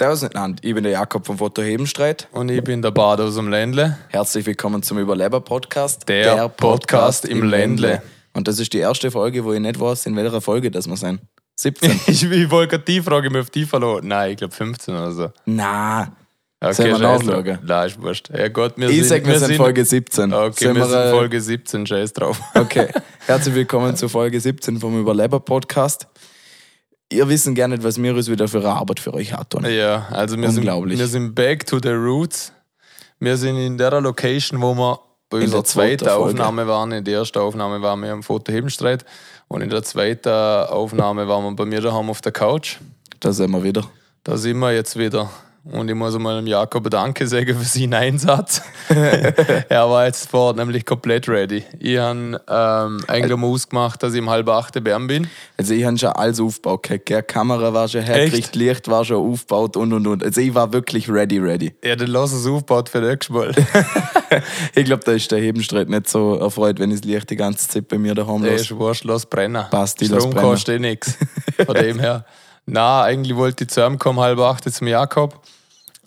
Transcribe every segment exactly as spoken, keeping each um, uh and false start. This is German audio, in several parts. Servus miteinander, ich bin der Jakob vom Fotohebenstreit. Und ich bin der Bart aus dem Ländle. Herzlich willkommen zum Überleber-Podcast. Der, der Podcast, Podcast im Ländle. Ländle. Und das ist die erste Folge, wo ich nicht weiß, in welcher Folge das wir sind. siebzehn ich ich wollte gerade die Frage, ich mich auf die verloren. Nein, ich glaube fünfzehn oder so. Nein. Okay, sollen wir nachschauen? Nein, ist wurscht. Ja, Gott, wir ich sind, sag, wir, wir sind Folge siebzehn. Okay, wir, wir sind äh... Folge siebzehn, scheiß drauf. Okay, herzlich willkommen zur Folge siebzehn vom Überleber-Podcast. Ihr wissen gar nicht, was Miros wieder für eine Arbeit für euch hat. Oder? Ja, also wir sind, wir sind back to the roots. Wir sind in der Location, wo wir bei in unserer zweiten Aufnahme waren. In der ersten Aufnahme waren wir am Fotohebenstreit. Und in der zweiten Aufnahme waren wir bei mir daheim auf der Couch. Da sind wir wieder. Da sind wir jetzt wieder. Und ich muss einmal dem Jakob Danke sagen für seinen Einsatz. Er war jetzt vor Ort nämlich komplett ready. Ich habe ähm, eigentlich also, ausgemacht, dass ich um halb acht Bern bin. Also ich habe schon alles aufgebaut. Die Kamera war schon hergerichtet, Licht war schon aufgebaut und und und. Also ich war wirklich ready, ready. Ja, dann lass es aufgebaut für nächstes Mal. Ich glaube, da ist der Hebenstreit nicht so erfreut, wenn ich das Licht die ganze Zeit bei mir daheim lasse. Ja, ist wurscht, lass brennen. Passt, ich lass brennen. Strom kostet eh nichts. Von dem her. Na, eigentlich wollte ich zu ihm kommen, halb acht zum Jakob.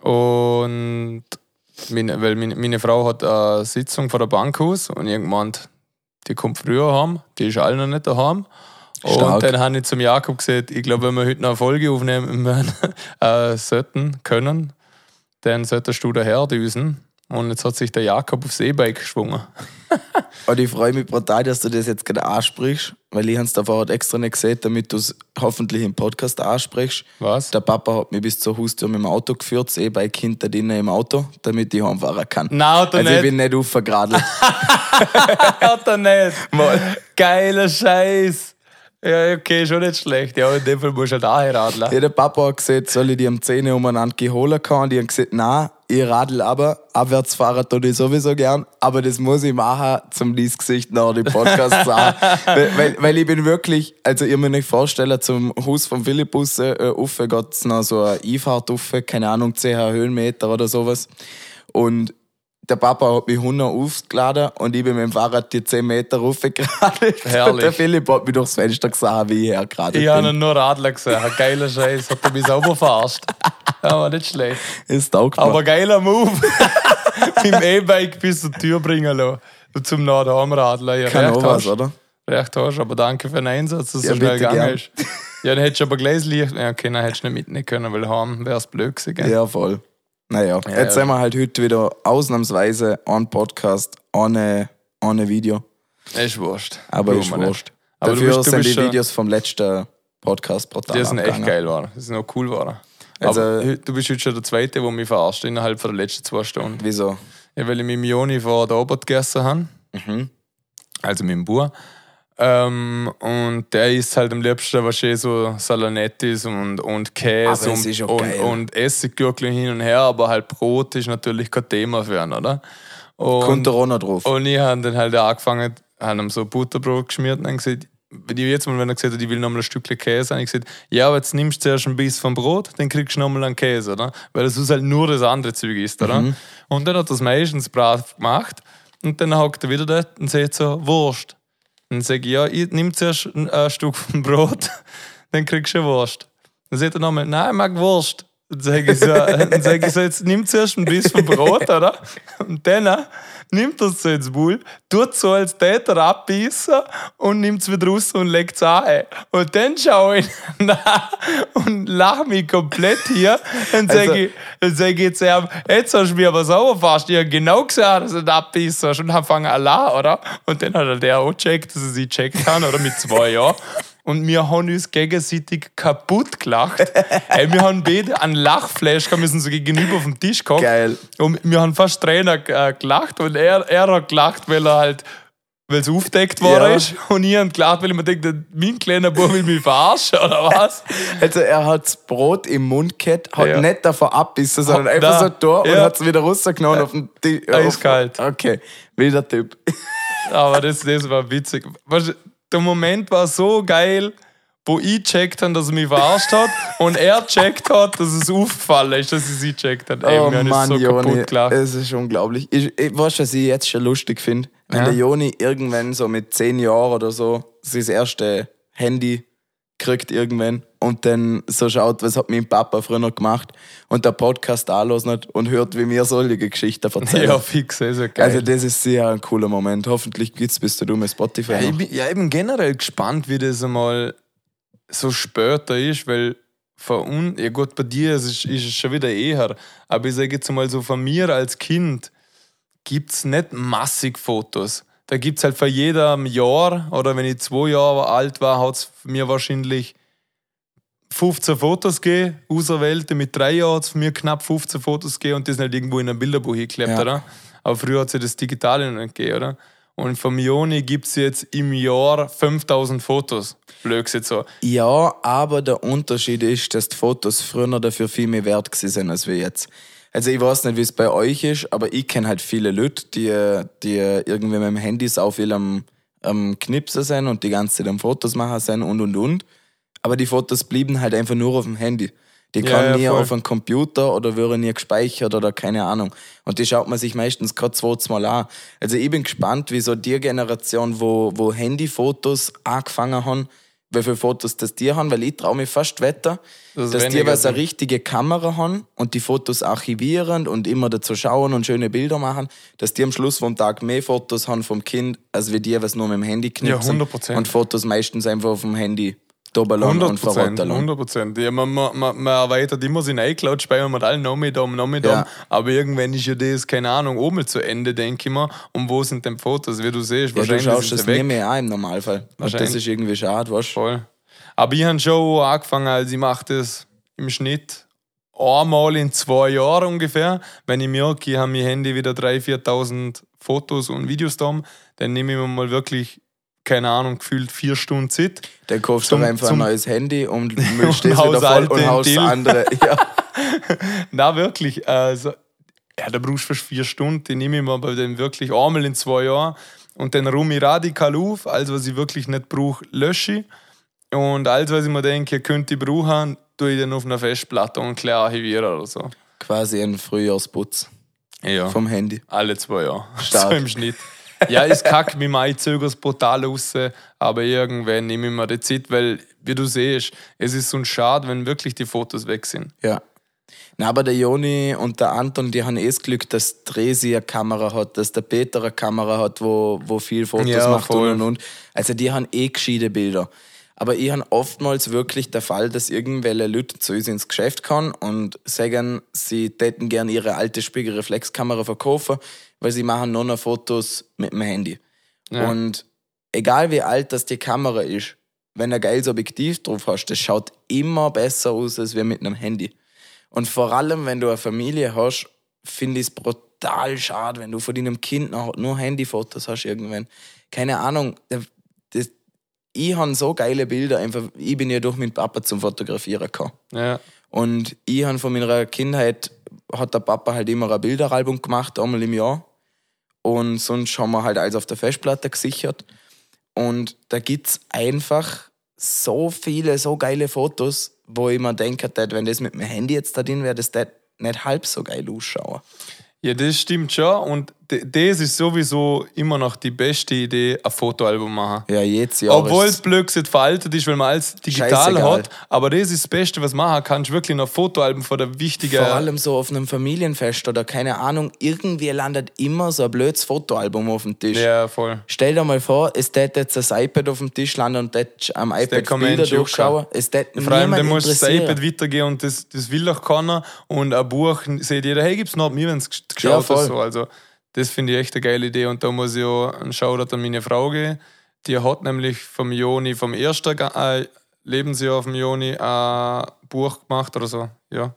Und meine, weil meine, meine Frau hat eine Sitzung von der Bank aus und irgendwann die kommt früher heim, die ist alle noch nicht daheim. Stark. Und dann habe ich zum Jakob gesagt, ich glaube, wenn wir heute noch eine Folge aufnehmen äh, sollten, können, dann solltest du daher düsen. Und jetzt hat sich der Jakob aufs E-Bike geschwungen. Und ich freue mich brutal, dass du das jetzt gerade ansprichst, weil ich habe es davor extra nicht gesehen, damit du es hoffentlich im Podcast ansprichst. Was? Der Papa hat mich bis zur Haustür mit dem Auto geführt, das E-Bike hinter dir im Auto, damit ich heimfahren kann. Nein, oder also nicht? Also ich bin nicht aufgeradelt. Oder nicht? Mal. Geiler Scheiß. Ja, okay, schon nicht schlecht. Ja, in dem Fall musst du halt auch heiradeln. Ja, der Papa hat gesagt, soll ich die am zehn umeinander geholen kann? Und ich habe gesagt, nein. Ich radel aber, Abwärtsfahrer tue ich sowieso gern, aber das muss ich machen, um dieses Gesicht nach dem Podcast zu haben. weil, weil, weil ich bin wirklich, also ich muss mir nicht vorstellen, zum Haus von Philippus äh, rauf geht es noch so eine Einfahrt rauf, keine Ahnung, zehn Höhenmeter oder sowas. Und der Papa hat mich hundert aufgeladen und ich bin mit dem Fahrrad die zehn Meter raufgeradelt. Herrlich. Und der Philipp hat mich durchs Fenster gesehen, wie ich hergeradelt bin. Ich habe ihn nur Radler gesehen. Geiler Scheiß, hat er mich sauber verarscht. Aber nicht schlecht. Ist taugt mir. Aber geiler Move. Mit dem E-Bike bis zur Tür bringen lassen. Zum Nach- und Radler. Ja, kann auch was, oder? Recht hast, aber danke für den Einsatz, dass du ja, so schnell gegangen bist. Ja, dann hättest du aber gleich Licht. Ja, okay, dann hättest du nicht mitnehmen können, weil heim wäre es blöd gewesen. Gell? Ja, voll. Naja, ja, jetzt ja. sind wir halt heute wieder ausnahmsweise on Podcast, ohne Video. Ist wurscht. Aber ist wurscht. Aber dafür du bist, du sind die Videos vom letzten Podcast pro Tag. Die sind abgegangen. Echt geil, waren. Die sind auch cool, waren. Also, aber du bist heute schon der Zweite, der mich verarscht, innerhalb der letzten zwei Stunden. Wieso? Ja, weil ich mit dem Joni vor der Arbeit gegessen habe. Mhm. Also mit dem Bub. Ähm, und der isst halt am liebsten wahrscheinlich so Salanettis und, und Käse und, und, und Essiggürkli hin und her, aber halt Brot ist natürlich kein Thema für ihn, oder? Und, kommt der Rona drauf. Und ich habe dann halt angefangen, habe ihm so Butterbrot geschmiert und dann gesagt, jetzt mal, wenn er gesagt hat, ich will nochmal ein Stückchen Käse, habe ich gesagt, ja, aber jetzt nimmst du zuerst ein bisschen vom Brot, dann kriegst du nochmal einen Käse, oder? Weil das halt nur das andere Zeug ist, oder? Mhm. Und dann hat er es meistens brav gemacht und dann hockt er wieder dort und sagt so, Wurst. Dann sage ich, ja, ich nehme zuerst ein, ein Stück vom Brot, dann kriegst du eine Wurst. Dann sagt er nochmal, nein, ich mag Wurst. Dann sage ich so, dann sage ich so, jetzt nimm zuerst ein bisschen vom Brot, oder? Und dann nimmt er es so ins Maul, tut so als Täter abbeißen und nimmt es wieder raus und legt es an. Und dann schaue ich ihn an und lache mich komplett hier. Dann sage also, ich, dann sage ich jetzt, jetzt hast du mich aber sauber fast. Ich habe genau gesehen, dass du ihn abbeißen hast. Und dann fange ich an, oder? Und dann hat er der auch gecheckt, dass er sie gecheckt hat, oder? Mit zwei Jahren. Und wir haben uns gegenseitig kaputt gelacht. Hey, wir haben beide einen Lachflash gehabt, wir sind so gegenüber auf dem Tisch gehabt. Geil. Und wir haben fast Tränen äh, gelacht. Und er, er hat gelacht, weil er halt, weil es aufgedeckt war. Ja. Ist. Und ich habe gelacht, weil ich mir denke, mein kleiner Bub will mich verarschen, oder was? Also er hat das Brot im Mund gehabt, hat ja. nicht davon abbissen, sondern hat einfach da. so da ja. und hat es wieder rausgenommen ja. auf den Tisch. Eiskalt. Okay, wilder Typ. Aber das, das war witzig. Weißt, der Moment war so geil, wo ich gecheckt habe, dass er mich verarscht hat und er gecheckt hat, dass es aufgefallen ist, dass ich sie gecheckt hat. Ey, oh mir Mann, ist so Joni, kaputt gelacht. Es ist unglaublich. Ich, ich, weißt du, was ich jetzt schon lustig finde? Wenn ja. der Joni irgendwann so mit zehn Jahren oder so sein erstes Handy gekriegt irgendwann und dann so schaut, was hat mein Papa früher noch gemacht und der Podcast anhört und hört, wie wir solche Geschichten erzählen. Ja, fix, also geil. Also das ist sehr ein cooler Moment. Hoffentlich gibt es bis zu dumme Spotify. Ja, ich bin, ja, ich bin generell gespannt, wie das einmal so später ist, weil von uns, ja gut, bei dir ist es ist schon wieder eher, aber ich sage jetzt mal so, von mir als Kind gibt es nicht massig Fotos. Da gibt es halt für jedem Jahr, oder wenn ich zwei Jahre alt war, hat es mir wahrscheinlich fünfzehn Fotos gegeben, auserwählte. Mit drei Jahren hat es mir knapp fünfzehn Fotos gegeben und die sind halt irgendwo in einem Bilderbuch geklebt, ja. Oder? Aber früher hat es ja das Digitale noch nicht gegeben, oder? Und vom Joni gibt es jetzt im Jahr fünftausend Fotos, blöd jetzt so. Ja, aber der Unterschied ist, dass die Fotos früher dafür viel mehr wert sind als wir jetzt. Also ich weiß nicht, wie es bei euch ist, aber ich kenne halt viele Leute, die, die irgendwie mit dem Handy so viel am, am Knipsen sind und die ganze Zeit am Fotos machen sind und, und, und. Aber die Fotos blieben halt einfach nur auf dem Handy. Die ja, kamen ja, nie voll. Auf dem Computer oder wurden nie gespeichert oder keine Ahnung. Und die schaut man sich meistens gerade zweites Mal an. Also ich bin gespannt, wie so die Generation, wo, wo Handyfotos angefangen haben, wie viele Fotos das die haben, weil ich traue mich fast wetter, das dass die was eine richtige Kamera haben und die Fotos archivieren und immer dazu schauen und schöne Bilder machen, dass die am Schluss vom Tag mehr Fotos haben vom Kind, als wir die, was nur mit dem Handy knipsen. Ja, hundert Prozent. Und Fotos meistens einfach auf dem Handy doberlang und verrotterlang. hundert Prozent. Ja, man, man, man erweitert immer seinen iCloud, speichern wir alle noch mit um, noch mit um. Aber irgendwann ist ja das, keine Ahnung, oben zu Ende, denke ich mir. Und wo sind denn Fotos, wie du siehst? Ja, wahrscheinlich du schaust das nicht mehr an im Normalfall. Und das ist irgendwie schade, weißt du? Voll. Aber ich habe schon angefangen, also ich mache das im Schnitt einmal in zwei Jahren ungefähr. Wenn ich merke, ich habe mein Handy wieder dreitausend, viertausend Fotos und Videos da, dann nehme ich mir mal wirklich keine Ahnung, gefühlt vier Stunden Zeit. Dann kaufst du einfach ein neues Handy und mischst das wieder voll und haust das andere. Ja. Nein, wirklich. Also, ja, da brauchst du fast vier Stunden. Die nehme ich mir aber dann wirklich einmal in zwei Jahren. Und dann rum ich radikal auf. Alles, was ich wirklich nicht brauche, lösche ich. Und alles, was ich mir denke, könnte ich brauchen, tue ich dann auf einer Festplatte und klar archivieren oder so. Quasi ein Frühjahrsputz. Ja. Vom Handy. Alle zwei Jahre. Stark. So im Schnitt. Ja, es kackt mit meinem Zögers brutal raus, aber irgendwann nehme ich mir die Zeit, weil, wie du siehst, es ist so ein Schade, wenn wirklich die Fotos weg sind. Ja. Na, aber der Joni und der Anton, die haben eh das Glück, dass Dresi eine Kamera hat, dass der Peter eine Kamera hat, wo, wo viel Fotos ja, macht voll. und und und. Also die haben eh gescheite Bilder. Aber ich habe oftmals wirklich den Fall, dass irgendwelche Leute zu uns ins Geschäft kommen und sagen, sie täten gerne ihre alte Spiegelreflexkamera verkaufen, weil sie machen nur noch Fotos mit dem Handy. Ja. Und egal wie alt das die Kamera ist, wenn du ein geiles Objektiv drauf hast, das schaut immer besser aus, als wir mit einem Handy. Und vor allem, wenn du eine Familie hast, finde ich es brutal schade, wenn du von deinem Kind nur Handyfotos hast irgendwann. Keine Ahnung, das ich habe so geile Bilder, einfach, ich bin ja durch mit Papa zum Fotografieren gekommen. Ja. Und ich habe von meiner Kindheit, hat der Papa halt immer ein Bilderalbum gemacht, einmal im Jahr. Und sonst haben wir halt alles auf der Festplatte gesichert. Und da gibt es einfach so viele, so geile Fotos, wo ich mir denke, wenn das mit dem Handy jetzt da drin wäre, das würde nicht halb so geil ausschauen. Ja, das stimmt schon. Und das ist sowieso immer noch die beste Idee, ein Fotoalbum machen. Ja, jetzt ja. Obwohl es blöd gesagt veraltet ist, weil man alles digital scheißegal hat. Aber das ist das Beste, was machen kannst. Wirklich ein Fotoalbum von der wichtigen. Vor allem so auf einem Familienfest oder keine Ahnung. Irgendwie landet immer so ein blödes Fotoalbum auf dem Tisch. Ja, voll. Stell dir mal vor, es würde jetzt das iPad auf dem Tisch landen und würde am iPad Bilder durchschauen. Es würde niemand interessieren. Vor allem, dann musst du das iPad weitergehen und das, das will doch keiner. Und ein Buch sieht jeder, hey, gibt's noch mir, wenn es geschaut ja, ist. So. Also, das finde ich echt eine geile Idee. Und da muss ich auch einen Shoutout an meine Frau geben. Die hat nämlich vom Joni, vom ersten äh, Lebensjahr vom Joni, ein Buch gemacht oder so. Ja.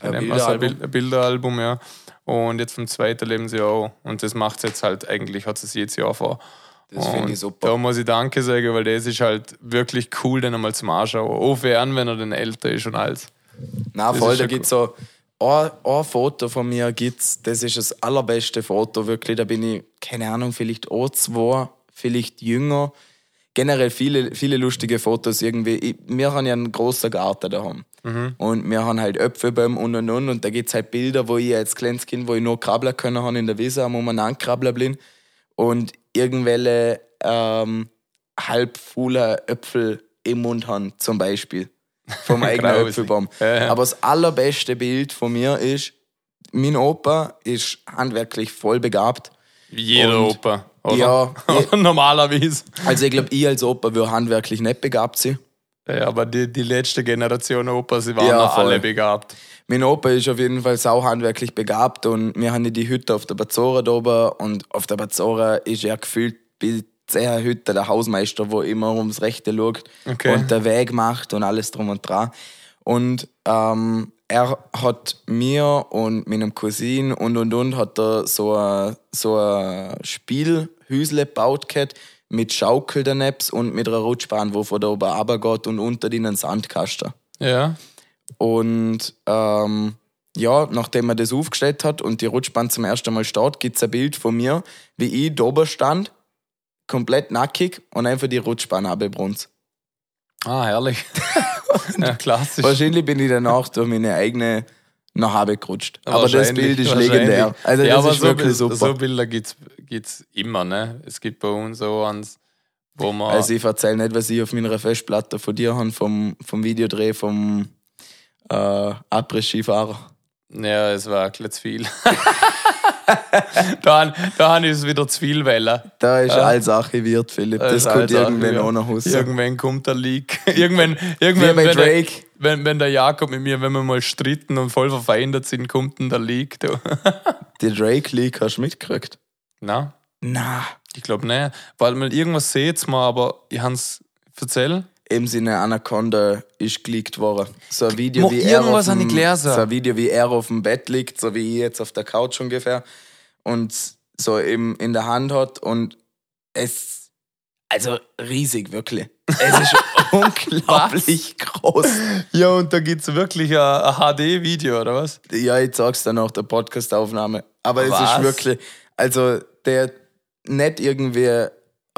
Ein, ein, Bilderalbum. ein Bilderalbum, ja. Und jetzt vom zweiten Lebensjahr auch. Und das macht sie jetzt halt eigentlich, hat sie es jedes Jahr vor. Das finde ich super. Da muss ich Danke sagen, weil das ist halt wirklich cool, den einmal zum Anschauen. Auch für einen, wenn er dann älter ist und alles. Na voll, da gibt es so. Ein, ein Foto von mir gibt es, das ist das allerbeste Foto, wirklich. Da bin ich, keine Ahnung, vielleicht auch zwei, vielleicht jünger. Generell viele, viele lustige Fotos irgendwie. Ich, wir haben ja einen grossen Garten daheim. Mhm. Und wir haben halt Äpfelbäume und und und. Und da gibt es halt Bilder, wo ich als kleines Kind, wo ich noch krabbeln können habe in der Wiese, am Moment krabbeln bin. Und irgendwelche ähm, halb faulen Äpfel im Mund habe, zum Beispiel. Vom eigenen Äpfelbaum. Ja, ja. Aber das allerbeste Bild von mir ist, mein Opa ist handwerklich voll begabt. Wie jeder und, Opa, oder? Ja. Ich, normalerweise. Also ich glaube, ich als Opa würde handwerklich nicht begabt sein. Ja, aber die, die letzte Generation Opa, sie waren ja, noch alle begabt. Mein Opa ist auf jeden Fall sauhandwerklich begabt und wir haben die Hütte auf der Bazora da oben und auf der Bazora ist er gefühlt bis zehn Hütte der Hausmeister, der immer ums Rechte schaut, okay, und den Weg macht und alles drum und dran. Und ähm, er hat mir und meinem Cousin und und und hat er so ein so ein Spielhäusle gebaut gehabt, mit Schaukel daneben und mit einer Rutschbahn, wo von da oben runtergeht und unter ihnen einen Sandkasten. Ja. Und ähm, ja, nachdem man das aufgestellt hat und die Rutschbahn zum ersten Mal startet, gibt es ein Bild von mir, wie ich da oben stand, komplett nackig und einfach die Rutschbahn runterbrunze. Ah, herrlich. Ja, klassisch. Wahrscheinlich bin ich danach durch meine eigene Nachhabe gerutscht. Aber das Bild ist legendär. Also ja, das aber ist so wirklich so, super. So Bilder gibt es immer, ne? Es gibt bei uns so eins, wo man... Also ich erzähle nicht, was ich auf meiner Festplatte von dir habe, vom, vom Videodreh, vom äh, Après-Skifahrer. Ja, es war ein zu viel. da da habe ich es wieder zu viel wollen. Da ist ja alles archiviert, Philipp. Das da kommt irgendwann auch noch raus. Irgendwann kommt der Leak. irgendwann, irgendwann, bei wenn, Drake. Der, wenn, wenn der Jakob mit mir, wenn wir mal stritten und voll verfeindet sind, kommt dann der Leak. Die Drake-Leak hast du mitgekriegt? Nein. Nein. Ich glaube nicht. Weil man irgendwas sieht, aber ich habe es erzählt. Im Sinne Anaconda ist geleakt worden. So ein Video, wie er auf dem, so ein Video, wie er auf dem Bett liegt, so wie ich jetzt auf der Couch ungefähr, und so eben in der Hand hat und es, also riesig, wirklich. Es ist unglaublich groß. Ja, und da gibt es wirklich ein, ein H D-Video, oder was? Ja, ich zeig's dann nach der Podcast-Aufnahme. Aber was? Es ist wirklich, also der nicht irgendwie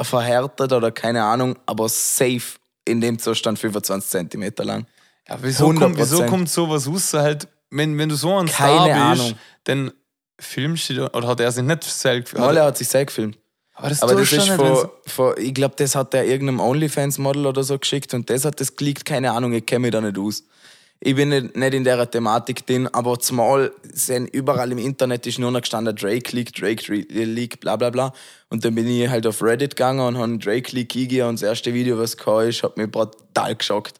verhärtet oder keine Ahnung, aber safe. In dem Zustand fünfundzwanzig Zentimeter lang. Ja, wieso, kommt, wieso kommt sowas raus? Halt, wenn, wenn du so ein Star bist, Ahnung, dann filmst du... Oder hat er sich nicht selbst gefilmt? Nein, er hat sich selbst gefilmt. Aber das, Aber das ist von, von... Ich glaube, das hat er irgendeinem OnlyFans-Model oder so geschickt und das hat das geleakt. Keine Ahnung, ich kenne mich da nicht aus. Ich bin nicht, nicht in dieser Thematik drin, aber zumal sind überall im Internet ist nur noch gestanden, Drake Leak, Drake Leak, bla bla bla. Und dann bin ich halt auf Reddit gegangen und habe Drake Leak eingegeben und das erste Video, was gekommen ist, hat mich brutal geschockt.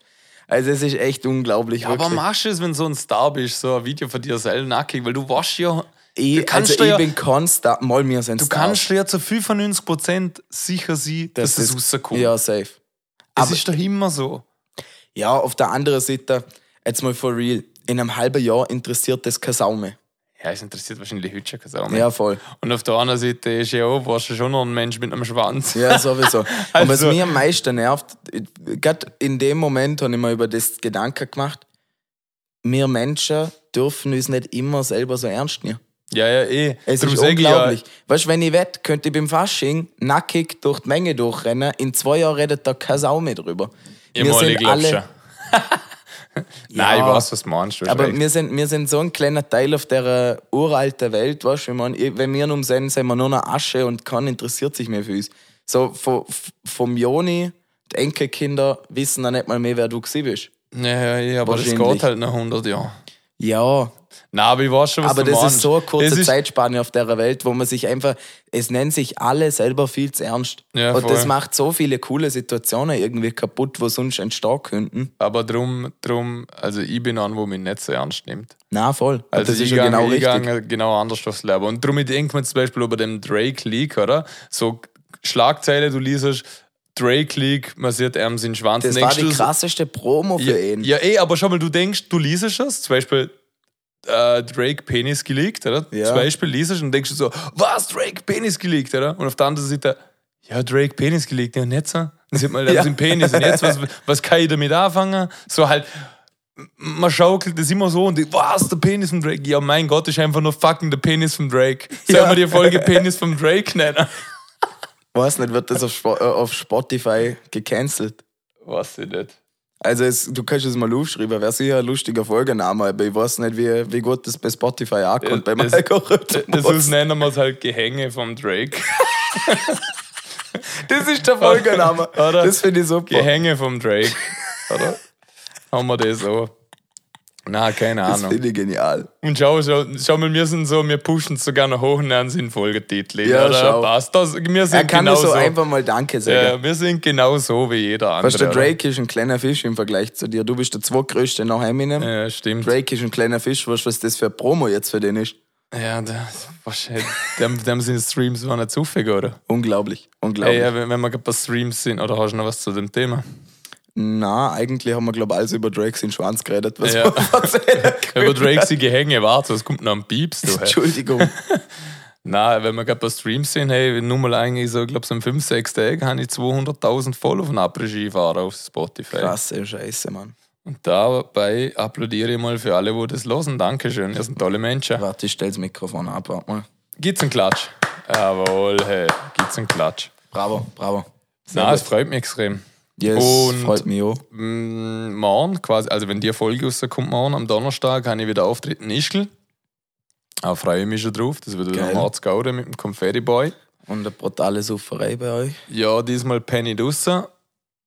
Also es ist echt unglaublich. Ja, aber machst du es, wenn du so ein Star bist, so ein Video von dir selber nackig, weil du warst ja... Ich, du also ich ja, bin kein Star, mal mir sind Du Stars. Kannst dir ja zu fünfundneunzig Prozent sicher sein, das dass es rauskommt. Ja, safe. Es aber ist doch immer so. Ja, auf der anderen Seite... Jetzt mal for real, in einem halben Jahr interessiert das keine Sau mehr. Ja, es interessiert wahrscheinlich heute schon keine Sau mehr. Ja, voll. Und auf der anderen Seite ist ja auch, warst du schon noch ein Mensch mit einem Schwanz. Ja, sowieso. Und also, was mich am meisten nervt, gerade in dem Moment habe ich mir über das Gedanken gemacht, wir Menschen dürfen uns nicht immer selber so ernst nehmen. Ja, ja, eh. Es Darum ist unglaublich. Ja. Weißt du, wenn ich wette, könnte ich beim Fasching nackig durch die Menge durchrennen, in zwei Jahren redet da keine Sau mehr drüber. Ich wir sind alle... Ja, nein, ich weiß, was du meinst. Aber recht. wir sind wir sind so ein kleiner Teil auf dieser uralten Welt, weißt du? Ich meine, wenn wir uns sehen, sind wir nur noch Asche und keiner interessiert sich mehr für uns. So vom, vom Joni, die Enkelkinder wissen dann nicht mal mehr, wer du gewesen bist. Ja, ja, ja, aber das geht halt nach hundert Jahren. Ja. Nein, aber ich weiß schon, was aber du meinst. Aber das ist so eine kurze Zeitspanne auf dieser Welt, wo man sich einfach, es nennen sich alle selber viel zu ernst. Ja, und voll. Das macht so viele coole Situationen irgendwie kaputt, die sonst entstehen könnten. Aber drum, drum, also ich bin einer, der mich nicht so ernst nimmt. Nein, voll. Also das ich ist gang, genau ich richtig. Gang genau anders aufs Leben. Und darum, ich denke mir zum Beispiel über den Drake Leak, oder? So Schlagzeile, du liest, Drake League, man sieht ihm seinen Schwanz. Das war die krasseste Promo für ja, ihn. Ja, eh, aber schau mal, du denkst, du liest es, zum Beispiel äh, Drake Penis geleakt, oder? Ja. Zum Beispiel liest es und denkst du so, was, Drake Penis geleakt, oder? Und auf der anderen Seite, ja, Drake Penis geleakt, ja, nicht so. Dann sieht man, da ja. sind Penis und jetzt, was, was kann ich damit anfangen? So halt, man schaukelt das immer so und ich, was, der Penis von Drake? Ja, mein Gott, ist einfach nur fucking der Penis von Drake. Sollen ja. wir die Folge Penis von Drake nennen? Weiß nicht, wird das auf, auf Spotify gecancelt? Weiß ich nicht. Also es, du kannst es mal aufschreiben, wäre sicher ein lustiger Folgename, aber ich weiß nicht, wie, wie gut das bei Spotify ankommt, bei meinem Algorithmus. Das ist, nennen wir es halt Gehänge vom Drake. Das ist der Folgenname. Oder? Das finde ich super. Gehänge vom Drake. Oder? Haben wir das auch. Nein, keine Ahnung. Das finde ich genial. Und schau, schau, schau mal, wir sind so, wir pushen es sogar nach hoch und dann sind Folgetitel. Ja, oder? Schau. Passt das? Wir sind er kann genau so, so einfach mal Danke sagen. Ja, wir sind genau so wie jeder andere. Weißt du, der Drake ist ein kleiner Fisch im Vergleich zu dir. Du bist der zweitgrößte nach Eminem. Ja, stimmt. Drake ist ein kleiner Fisch. Weißt du, was das für ein Promo jetzt für den ist? Ja, das, wahrscheinlich. dem, dem sind Streams waren nicht zufällig, oder? Unglaublich, unglaublich. Ey, wenn, wenn wir gerade bei Streams sind, oder hast du noch was zu dem Thema? Na, eigentlich haben wir, glaube ich, alles über Drakes in Schwanz geredet. Was ja. Über Drakes in Gehänge, warte, was kommt noch am Pieps? Du, hey. Entschuldigung. Nein, wenn wir gerade bei Streams sind, hey, nur mal eigentlich so, ich glaube, so in fünf, sechs Tagen habe ich zweihunderttausend Follower von Après-Ski-Fahrer auf Spotify. Krasse Scheiße, Mann. Und dabei applaudiere ich mal für alle, die das hören. Dankeschön, ihr sind tolle Menschen. Warte, ich stelle das Mikrofon ab, warte mal. Gibt's einen Klatsch? Jawohl, hey, gibt's einen Klatsch. Bravo, bravo. Sehr Nein, gut. Es freut mich extrem. Yes, und freut mich auch. M- morgen, quasi, also wenn die Folge rauskommt, morgen am Donnerstag, habe ich wieder Auftritt in Ischgl. Auch freue ich mich schon drauf. Das wird wieder ein hartes Gauden mit dem Confetti-Boy. Und eine brutale Sufferei bei euch. Ja, diesmal Penny draussen.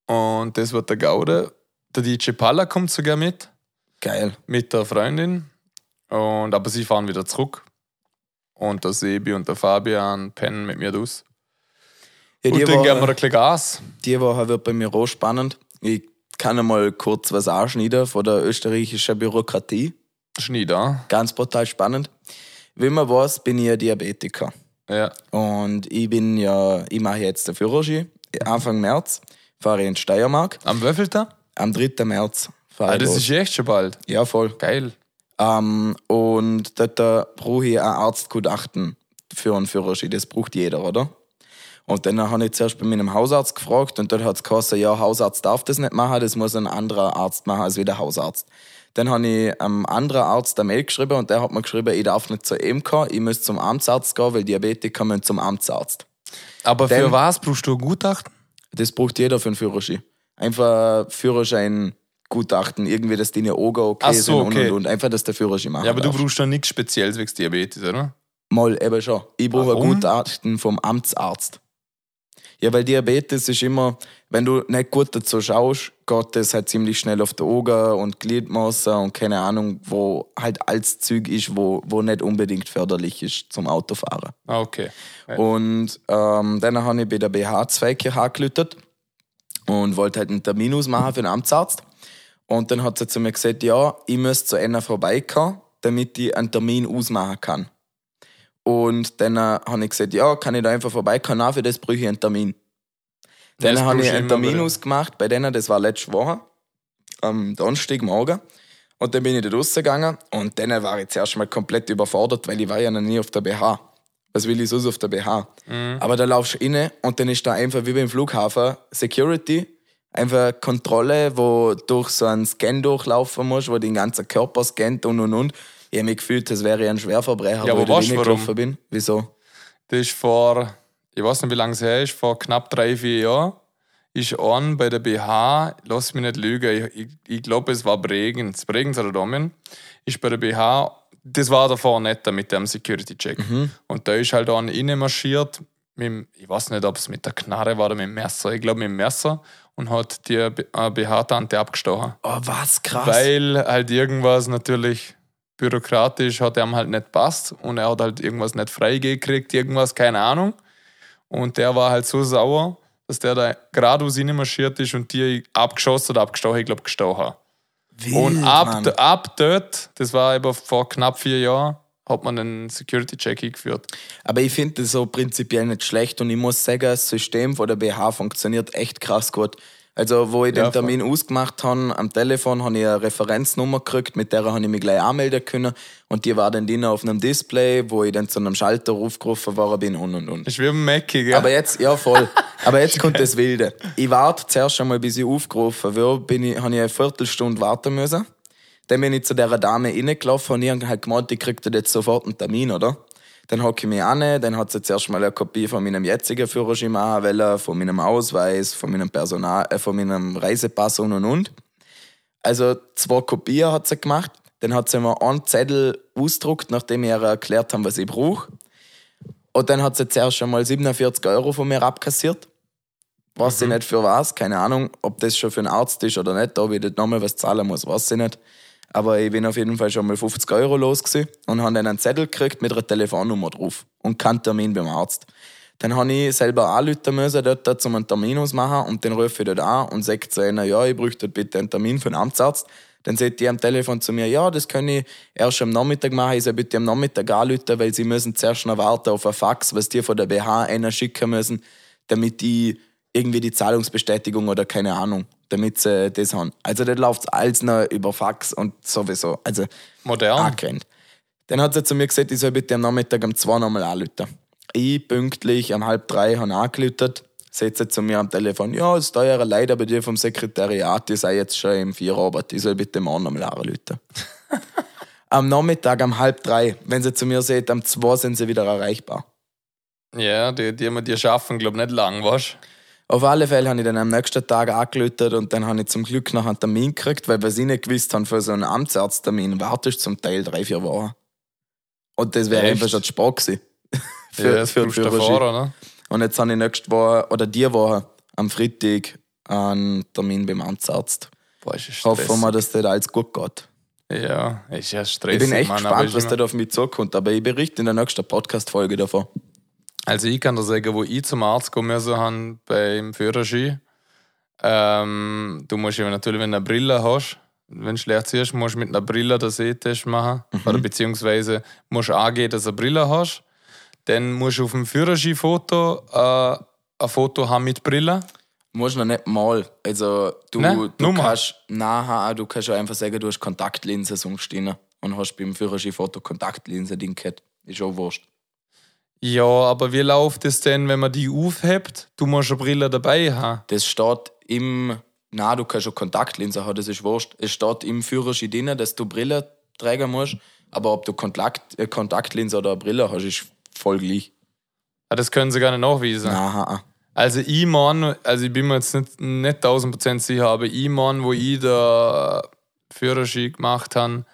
Und das wird der Gauden. Der D J Palla kommt sogar mit. Geil. Mit der Freundin. Und, aber sie fahren wieder zurück. Und der Sebi und der Fabian pennen mit mir raus. Ja, und dann geben wir ein bisschen Gas. Die Woche wird bei mir roh spannend. Ich kann einmal kurz was anschneiden von der österreichischen Bürokratie. Schneiden? Ganz brutal spannend. Wie man weiß, bin ich ja Diabetiker. Ja. Und ich bin ja, ich mache jetzt den Führerschein. Anfang März fahre ich in Steiermark. Am wievielten? Am dritten März fahre ich. Ah, das ist echt schon bald? Ja, voll. Geil. Ähm, und dort brauche ich ein Arztgutachten für einen Führerschein. Das braucht jeder, oder? Und dann habe ich zuerst bei meinem Hausarzt gefragt und dort hat es geheißen, ja, Hausarzt darf das nicht machen, das muss ein anderer Arzt machen als wie der Hausarzt. Dann habe ich einem anderen Arzt eine Mail geschrieben und der hat mir geschrieben, ich darf nicht zu ihm gehen, ich muss zum Amtsarzt gehen, weil Diabetiker müssen zum Amtsarzt. Aber dann, für was brauchst du ein Gutachten? Das braucht jeder für einen Führerschein. Einfach Führerschein... Gutachten, irgendwie, dass deine Augen okay so, sind okay. und, und und. Einfach, dass der Führerschein machen. Ja, aber darf. Du brauchst ja nichts Spezielles wegen Diabetes, oder? Mal, eben schon. Ich brauche Warum? ein Gutachten vom Amtsarzt. Ja, weil Diabetes ist immer, wenn du nicht gut dazu schaust, geht das halt ziemlich schnell auf die Augen und Gliedmassen und keine Ahnung, wo halt alles Zeug ist, wo, wo nicht unbedingt förderlich ist zum Autofahren. Ah, okay. okay. Und ähm, dann habe ich bei der B H zwei Kirche angelötet und wollte halt einen Termin ausmachen für den Amtsarzt. Und dann hat sie zu mir gesagt, ja, ich muss zu einer vorbeikommen, damit ich einen Termin ausmachen kann. Und dann äh, habe ich gesagt, ja, kann ich da einfach vorbeikommen? Nein, für das brauche ich einen Termin. Dann habe ich einen Termin ausgemacht bei denen, das war letzte Woche, am Donnerstagmorgen. Und dann bin ich da rausgegangen und dann war ich zuerst mal komplett überfordert, weil ich war ja noch nie auf der B H. Was will ich sonst auf der B H? Mhm. Aber da laufst du rein und dann ist da einfach wie beim Flughafen Security, einfach Kontrolle, wo durch so einen Scan durchlaufen musst, wo den ganzen Körper scannt und und und. Ich habe mich gefühlt, als wäre ich ein Schwerverbrecher, ja, wo ich nicht getroffen bin. Wieso? Das ist vor, ich weiß nicht, wie lange es her ist, vor knapp drei, vier Jahren, ist an bei der B H, lass mich nicht lügen, ich, ich, ich glaube, es war Bregenz, Bregenz oder Domen, ist bei der B H, das war davor nicht mit dem Security-Check. Mhm. Und da ist halt an reinmarschiert, mit, ich weiß nicht, ob es mit der Knarre war oder mit dem Messer, ich glaube mit dem Messer, und hat die B H-Tante abgestochen. Oh, was krass. Weil halt irgendwas natürlich bürokratisch hat ihm halt nicht passt und er hat halt irgendwas nicht freigekriegt, irgendwas, keine Ahnung. Und der war halt so sauer, dass der da geradeaus reinmarschiert ist und die abgeschossen oder abgestochen, ich glaube gestochen. Wild, und ab, ab dort, das war eben vor knapp vier Jahren, hat man einen Security-Check eingeführt. Aber ich finde das so prinzipiell nicht schlecht und ich muss sagen, das System von der B H funktioniert echt krass gut. Also, wo ich den ja, Termin voll. ausgemacht habe, am Telefon habe ich eine Referenznummer gekriegt, mit der habe ich mich gleich anmelden können und die war dann drin auf einem Display, wo ich dann zu einem Schalter aufgerufen worden bin und und und. Das ist wie ein Mäcki, gell? Aber jetzt, ja voll. Aber jetzt kommt das Wilde. Ich warte zuerst einmal, bis ich aufgerufen werde, bin ich, habe ich eine Viertelstunde warten müssen. Dann bin ich zu dieser Dame reingelaufen und ich habe halt gemeint, die kriegt jetzt sofort einen Termin, oder? Dann hocke ich mich an, dann hat sie zuerst mal eine Kopie von meinem jetzigen Führerschein machen wollen, von meinem Ausweis, von meinem Personal, äh, von meinem Reisepass und und und. Also zwei Kopien hat sie gemacht. Dann hat sie mir einen Zettel ausgedruckt, nachdem ich ihr erklärt habe, was ich brauche. Und dann hat sie zuerst schon mal siebenundvierzig Euro von mir abkassiert. Weiß mhm. ich nicht für was, keine Ahnung, ob das schon für einen Arzt ist oder nicht, da ich dort nochmal was zahlen muss, weiß ich nicht. Aber ich bin auf jeden Fall schon mal fünfzig Euro los gewesen und habe dann einen Zettel gekriegt mit einer Telefonnummer drauf und keinen Termin beim Arzt. Dann habe ich selber anrufen müssen, dort, um einen Termin auszumachen, und dann rufe ich dort an und sage zu ihnen, ja, ich bräuchte bitte einen Termin für einen Amtsarzt. Dann sagt die am Telefon zu mir, ja, das kann ich erst am Nachmittag machen, ich soll bitte am Nachmittag anrufen, weil sie müssen zuerst noch warten auf ein Fax, was die von der B H einer schicken müssen, damit die irgendwie die Zahlungsbestätigung oder keine Ahnung, damit sie das haben. Also das läuft alles noch über Fax und sowieso. Also modern. Angerannt. Dann hat sie zu mir gesagt, ich soll bitte am Nachmittag um zwei nochmal anrufen. Ich pünktlich um halb drei habe angerufen, sagt sie zu mir am Telefon, ja, es ist teurer Leid, aber die vom Sekretariat, die sei jetzt schon im Vierabend, ich soll bitte morgen nochmal anrufen. Am Nachmittag um halb drei, wenn sie zu mir sagt, um zwei sind sie wieder erreichbar. Ja, die, die, die schaffen, glaube ich, nicht lang, weißt du? Auf alle Fälle habe ich dann am nächsten Tag angerufen und dann habe ich zum Glück noch einen Termin gekriegt, weil was ich nicht gewusst habe, für so einen Amtsarzttermin wartest du zum Teil drei, vier Wochen. Und das wäre einfach schon zu spät gewesen. für, ja, das für den Fahrer, ne? Und jetzt habe ich nächste Woche, oder die Woche, am Freitag einen Termin beim Amtsarzt. Boah, ist Stress. Hoffen wir, dass das alles gut geht. Ja, ist ja stressig. Ich bin echt Mann, gespannt, was da auf mich zukommt, aber ich berichte in der nächsten Podcast-Folge davon. Also ich kann dir sagen, wo ich zum Arzt gehen müssen habe, beim Führerschein. Ähm, du musst natürlich, wenn du eine Brille hast, wenn du schlecht siehst, musst du mit einer Brille den Sehtest machen. Mhm. Oder beziehungsweise musst du angeben, dass du eine Brille hast. Dann musst du auf dem Führerschein-Foto äh, ein Foto haben mit Brille. Musst du noch nicht mal. Also du, nein, du kannst nachher, du kannst einfach sagen, du hast Kontaktlinsen sonst rein und hast beim Führerschein-Foto Kontaktlinsen drin gehabt. Ist auch wurscht. Ja, aber wie läuft es denn, wenn man die aufhebt? Du musst eine Brille dabei haben. Das steht im... Nein, du kannst schon Kontaktlinsen haben, das ist wurscht. Es steht im Führerschein drin, dass du Brille tragen musst. Aber ob du Kontakt, äh, Kontaktlinsen oder eine Brille hast, ist voll gleich. Ah, das können sie gar nicht nachweisen. Nein. Also ich meine, also ich bin mir jetzt nicht, nicht tausend Prozent sicher, aber ich meine, wo ich den Führerschein gemacht habe,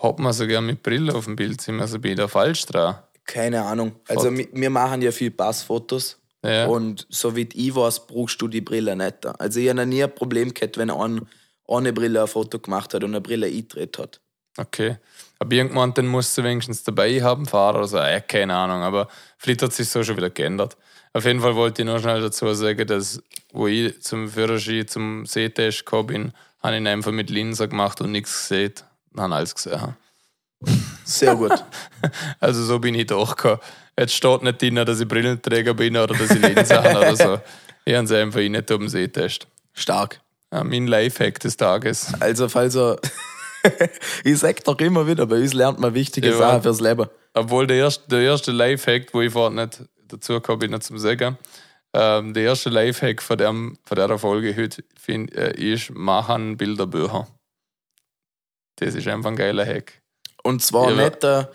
hat man sogar mit Brille auf dem Bild, sind wir so wieder falsch dran. Keine Ahnung. Also wir machen ja viel Passfotos. Ja. Und so wie ich weiß, brauchst du die Brille nicht. Also ich habe nie ein Problem gehabt, wenn einer ohne Brille ein Foto gemacht hat und eine Brille eingedreht hat. Okay. Aber irgendwann dann musst du wenigstens dabei haben, Fahrer oder so. Also, äh, keine Ahnung, aber vielleicht hat sich so schon wieder geändert. Auf jeden Fall wollte ich noch schnell dazu sagen, dass wo ich zum Führerschein, zum Sehtest gekommen bin, habe ich einfach mit Linsen gemacht und nichts gesehen. Dann habe ich alles gesehen. Sehr gut. Also so bin ich doch gekommen. Jetzt steht nicht drin, dass ich Brillenträger bin oder dass ich Linsen habe oder so. Ich habe es einfach nicht um den Sehtest. Stark. Ja, mein Lifehack des Tages. Also falls er... Ich sage doch immer wieder, bei uns lernt man wichtige ja, Sachen fürs Leben. Obwohl der erste, der erste Lifehack, wo ich vorhin nicht dazu kam, bin ich nicht zum Sagen, ähm, der erste Lifehack von, dem, von dieser Folge heute find, äh, ist, machen Bilderbücher. Das ist einfach ein geiler Hack. Und zwar ja, nicht, äh,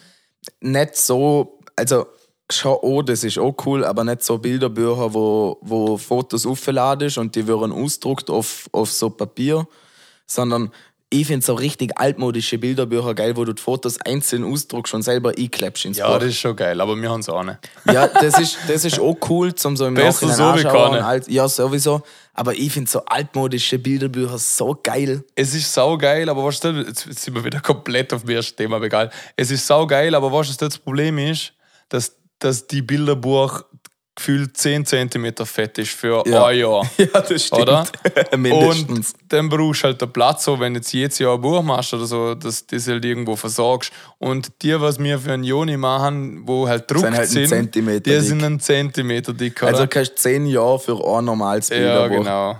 nicht so, also schon auch, das ist auch cool, aber nicht so Bilderbücher, wo, wo Fotos aufladest und die werden ausgedruckt auf, auf so Papier, sondern ich finde so richtig altmodische Bilderbücher geil, wo du die Fotos einzeln ausdruckst und selber einkleppst ins Buch. Ja, das ist schon geil, aber wir haben es auch nicht. Ja, das ist, das ist auch cool, zum so im Nachhinein anschauen. Ja, sowieso. Aber ich finde so altmodische Bilderbücher so geil. Es ist sau geil, aber was weißt du, jetzt sind wir wieder komplett auf dem ersten Thema, aber egal. Es ist sau geil, aber was weißt du, das Problem ist, dass, dass die Bilderbuch gefühlt zehn Zentimeter fett ist für ja. ein Jahr. Ja, das stimmt. Oder? Mindestens. Und dann brauchst du halt den Platz, so, wenn du jetzt jedes Jahr ein Buch machst oder so, dass du das halt irgendwo versorgst. Und die, was wir für einen Joni machen, wo halt gedruckt sind, halt sind Zentimeter die dick. Sind einen Zentimeter dick. Oder? Also kannst du zehn Jahre für ein normales Bilderbuch. Ja, genau.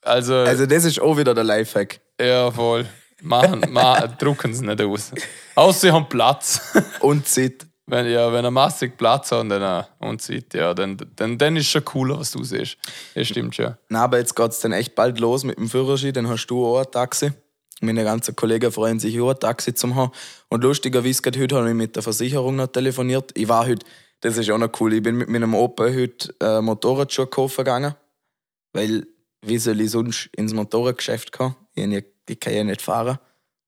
Also, also das ist auch wieder der Lifehack. Ja, voll. Machen, machen, drucken sie nicht aus. Außer sie haben Platz. Und Zeit. Wenn, ja, wenn er massig Platz hat dann und sieht, ja, dann, dann, dann ist es schon cooler, was du siehst. Das stimmt schon. Nein, aber jetzt geht es dann echt bald los mit dem Führerschein, dann hast du auch ein Taxi. Meine ganzen Kollegen freuen sich auch, ein Taxi zu haben. Und lustigerweise, heute habe ich mit der Versicherung noch telefoniert. Ich war heute, das ist auch noch cool, ich bin mit meinem Opa heute äh, Motorradschuhe kaufen gegangen. Weil, wie soll ich sonst ins Motorradgeschäft gehen? Ich, nicht, ich kann ja nicht fahren.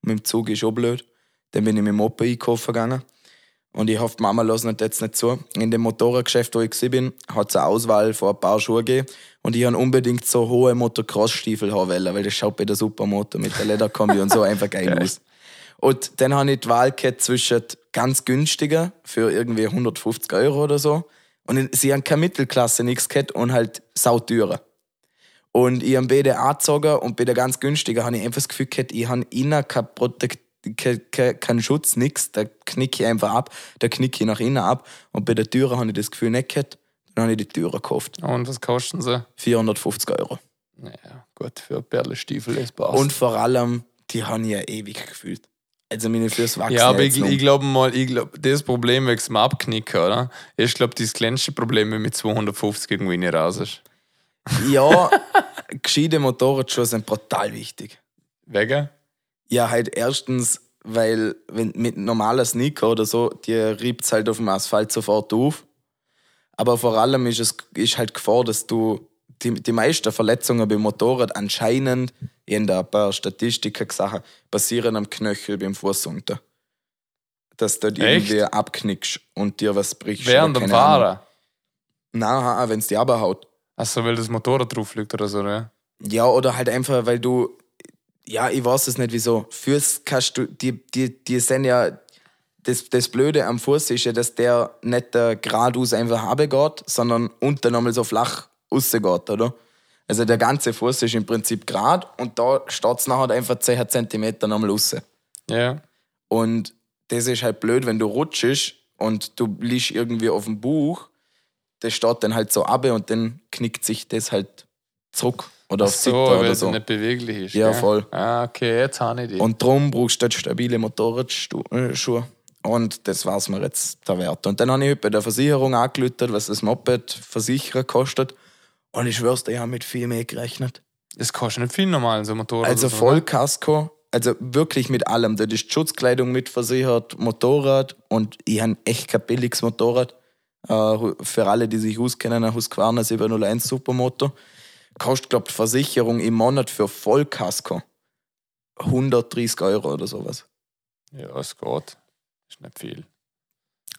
Mit dem Zug ist auch blöd. Dann bin ich mit dem Opa einkaufen gegangen. Und ich hoffe, Mama lässt nicht jetzt nicht zu. In dem Motorradgeschäft, wo ich war, hat es eine Auswahl von ein paar Schuhen gegeben. Und ich wollte unbedingt so hohe Motocross-Stiefel haben, weil das schaut bei der Supermoto mit der Lederkombi und so einfach geil aus. Und dann habe ich die Wahl gehabt zwischen ganz günstiger für irgendwie hundertfünfzig Euro oder so. Und sie haben keine Mittelklasse, nichts gehabt und halt sauteurer. Und ich habe bei der angezogen und bei der ganz günstigen habe ich einfach das Gefühl gehabt, ich habe innen keine Protektion. Kein Schutz, nichts, da knicke ich einfach ab, da knicke ich nach innen ab. Und bei der Türe habe ich das Gefühl nicht gehabt, dann habe ich die Türe gekauft. Und was kosten sie? vierhundertfünfzig Euro. Naja, gut, für eine Perlenstiefel ist passt. Und vor allem, die habe ich ja ewig gefühlt. Also meine Füße wachsen. Ja, aber ich, ich glaube mal, ich glaub, das Problem wächst mal abknicken, oder? Ich glaube, das kleinste Problem, wenn mit zweihundertfünfzig irgendwie nicht raus ist. Ja, gescheite Motorradschuhe sind brutal wichtig. Wegen? Ja, halt erstens, weil wenn mit normaler Sneaker oder so, die riebt es halt auf dem Asphalt sofort auf. Aber vor allem ist es ist halt Gefahr, dass du die, die meisten Verletzungen beim Motorrad anscheinend, ich habe da ein paar Statistiken gesagt, passieren am Knöchel beim Fuß unten. Dass du dort irgendwie abknickst und dir was brichst. Während dem Fahren? Nein, wenn es dich runterhaut. Achso, weil das Motorrad drauf liegt oder so, ne? Ja, oder halt einfach, weil du. Ja, ich weiß es nicht, wieso. Füße kannst du, die, die, die sind ja, das, das Blöde am Fuß ist ja, dass der nicht der geradeaus einfach runtergeht, sondern unten nochmal so flach rausgeht, oder? Also der ganze Fuß ist im Prinzip gerade und da steht es nachher einfach zehn Zentimeter nochmal raus. Ja. Yeah. Und das ist halt blöd, wenn du rutschst und du liegst irgendwie auf dem Bauch, das steht dann halt so runter und dann knickt sich das halt zurück. Oder auf so, weil es so nicht beweglich ist. Ja, gell? Voll. Ah, okay, jetzt habe ich die. Und darum brauchst du stabile Motorradschuhe. Und das war es mir jetzt der Wert. Und dann habe ich bei der Versicherung angelötet, was das Moped versichern kostet. Und ich schwör's dir, ich habe mit viel mehr gerechnet. Das kostet nicht viel normal, so ein Motorrad. Also so, Vollkasko, also wirklich mit allem. Da ist die Schutzkleidung mitversichert, Motorrad. Und ich habe echt kein billiges Motorrad. Für alle, die sich auskennen, ein Husqvarna sieben null eins Supermoto. Kostet, glaube ich, Versicherung im Monat für Vollkasko hundertdreißig Euro oder sowas. Ja, es geht. Ist nicht viel.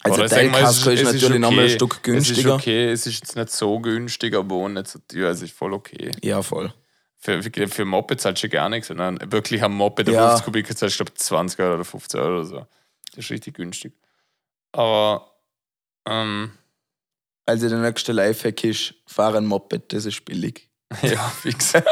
Also Teilkasko ist, ist natürlich okay. Nochmal ein Stück günstiger. Es ist okay, es ist jetzt nicht so günstig, aber auch nicht so teuer. Es ist voll okay. Ja, voll. Für, für, für Moped zahlst du gar nichts. Sondern wirklich am Moped der ja. fünfzig Kubik zahlst du, glaube ich, zwanzig Euro oder fünfzehn Euro oder so. Das ist richtig günstig. Aber, ähm... Also der nächste Lifehack ist, fahr ein Moped, das ist billig. Ja, wie gesagt.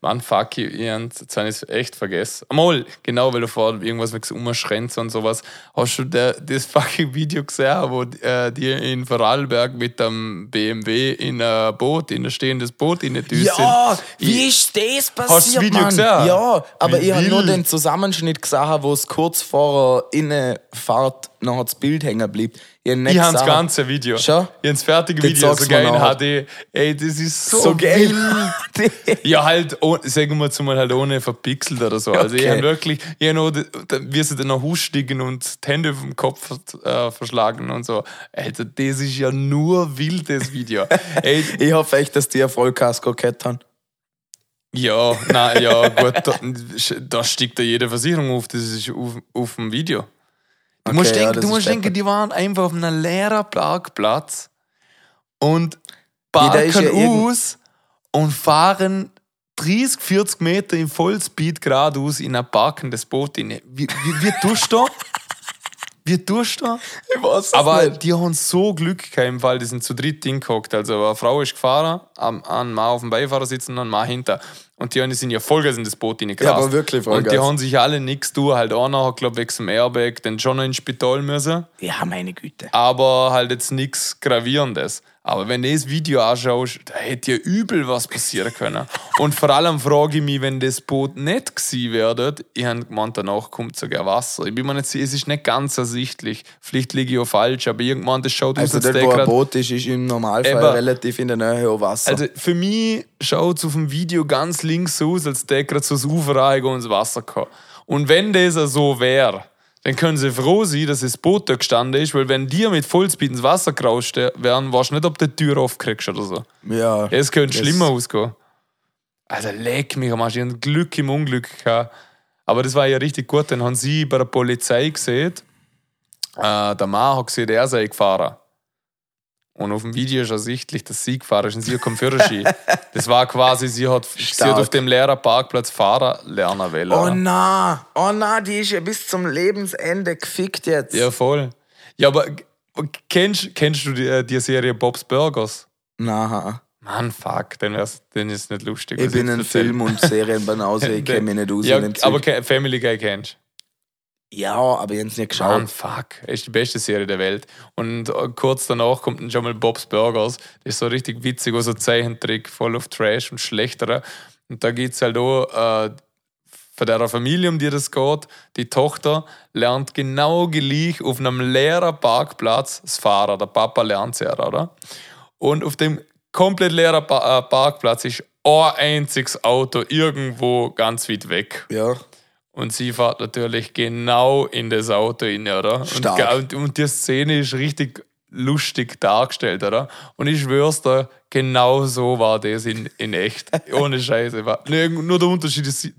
Mann, fuck you, Ian. Jetzt habe ich es echt vergessen. Amol, genau, weil du vorher irgendwas mit Umschränzen und sowas. Hast du der, das fucking Video gesehen, wo äh, die in Vorarlberg mit dem B M W in ein Boot, in ein stehendes Boot in der Düse sind? Ja, wie ist das passiert, hast du das Video Mann? Gesehen? Ja, aber wie ich habe nur den Zusammenschnitt gesehen, wo es kurz vor der Innenfahrt noch das Bild hängen blieb. Ich habe das ganze Video. Schau? Ich habe das fertige das Video sogar in H D. Ey, das ist so, so geil. Ja, halt, oh, sagen wir zumal halt ohne verpixelt oder so. Also, okay. Ich habe wirklich, ich hab noch, wir sind dann noch hustigen und die Hände vom Kopf äh, verschlagen und so. Alter, das ist ja nur wildes Video. Ey, ich hoffe echt, dass die Vollkasko gehabt haben. Ja, nein, ja, gut, da, da steigt ja jede Versicherung auf, das ist auf, auf dem Video. Du okay, musst, denken, ja, du musst denken, die waren einfach auf einem leeren Parkplatz und parken ja, ja aus und fahren dreißig, vierzig Meter in Vollspeed geradeaus in ein parkendes Boot rein. Wie, wie, wie tust du? Wie tust du? Ich weiß es aber nicht. Die haben so Glück gehabt im Fall, die sind zu dritt hingehockt. Also eine Frau ist gefahren, ein Mann auf dem Beifahrersitz und ein Mann hinter. Und die sind ja Vollgas in das Boot reingerast. Ja, aber wirklich Vollgas. Und die haben sich alle nichts tun. Halt einer hat, glaube ich, wegen dem Airbag dann schon noch ins Spital müssen. Ja, meine Güte. Aber halt jetzt nichts Gravierendes. Aber wenn du das Video anschaust, da hätte ja übel was passieren können. Und vor allem frage ich mich, wenn das Boot nicht gewesen wäre, ich habe gemeint, danach kommt sogar Wasser. Ich bin mir nicht sicher, es ist nicht ganz ersichtlich. Vielleicht liege ich auch falsch, aber irgendwann, das schaut also aus, als der wo ein Boot ist, ist im Normalfall eben, relativ in der Nähe auch Wasser. Also für mich schaut es auf dem Video ganz links aus, als der gerade so das Ufer ins Wasser kam. Und wenn das so wäre, dann können sie froh sein, dass das Boot da gestanden ist, weil wenn die mit Vollspeed ins Wasser gerauscht wären, weißt du nicht, ob du die Tür aufkriegst oder so. Ja. Es könnte schlimmer ausgehen. Also leck mich am Arsch, ich hatte Glück im Unglück gehabt. Aber das war ja richtig gut, dann haben sie bei der Polizei gesehen äh, der Mann hat gesehen, er sei gefahren. Und auf dem Video ist ersichtlich, dass sie gefahren ist und sie kommt Führerschein. Das war quasi, sie hat, sie hat auf dem leeren Parkplatz Fahrer lernen wollen. Oh nein, oh nein, die ist ja bis zum Lebensende gefickt jetzt. Ja, voll. Ja, aber kennst, kennst du die, die Serie Bob's Burgers? Nein. Mann, fuck, dann ist es nicht lustig. Ich bin ein Film- und Serienbanause, ich kenne mich nicht aus. Ja, in dem aber Zeug. Family Guy kennst du? Ja, aber ich habe es nicht geschaut. Mann, fuck. Ist die beste Serie der Welt. Und kurz danach kommt dann schon mal Bob's Burgers. Das ist so richtig witzig, also Zeichentrick, voll auf Trash und schlechterer. Und da geht es halt auch äh, von der Familie, um die das geht. Die Tochter lernt genau gleich auf einem leeren Parkplatz das Fahren. Der Papa lernt es ja, oder? Und auf dem komplett leeren pa- Parkplatz ist ein einziges Auto irgendwo ganz weit weg. Ja. Und sie fährt natürlich genau in das Auto hin, oder? Stark. Und, und die Szene ist richtig lustig dargestellt, oder? Und ich schwör's dir, genau so war das in, in echt. Ohne Scheiße. Nur der Unterschied ist,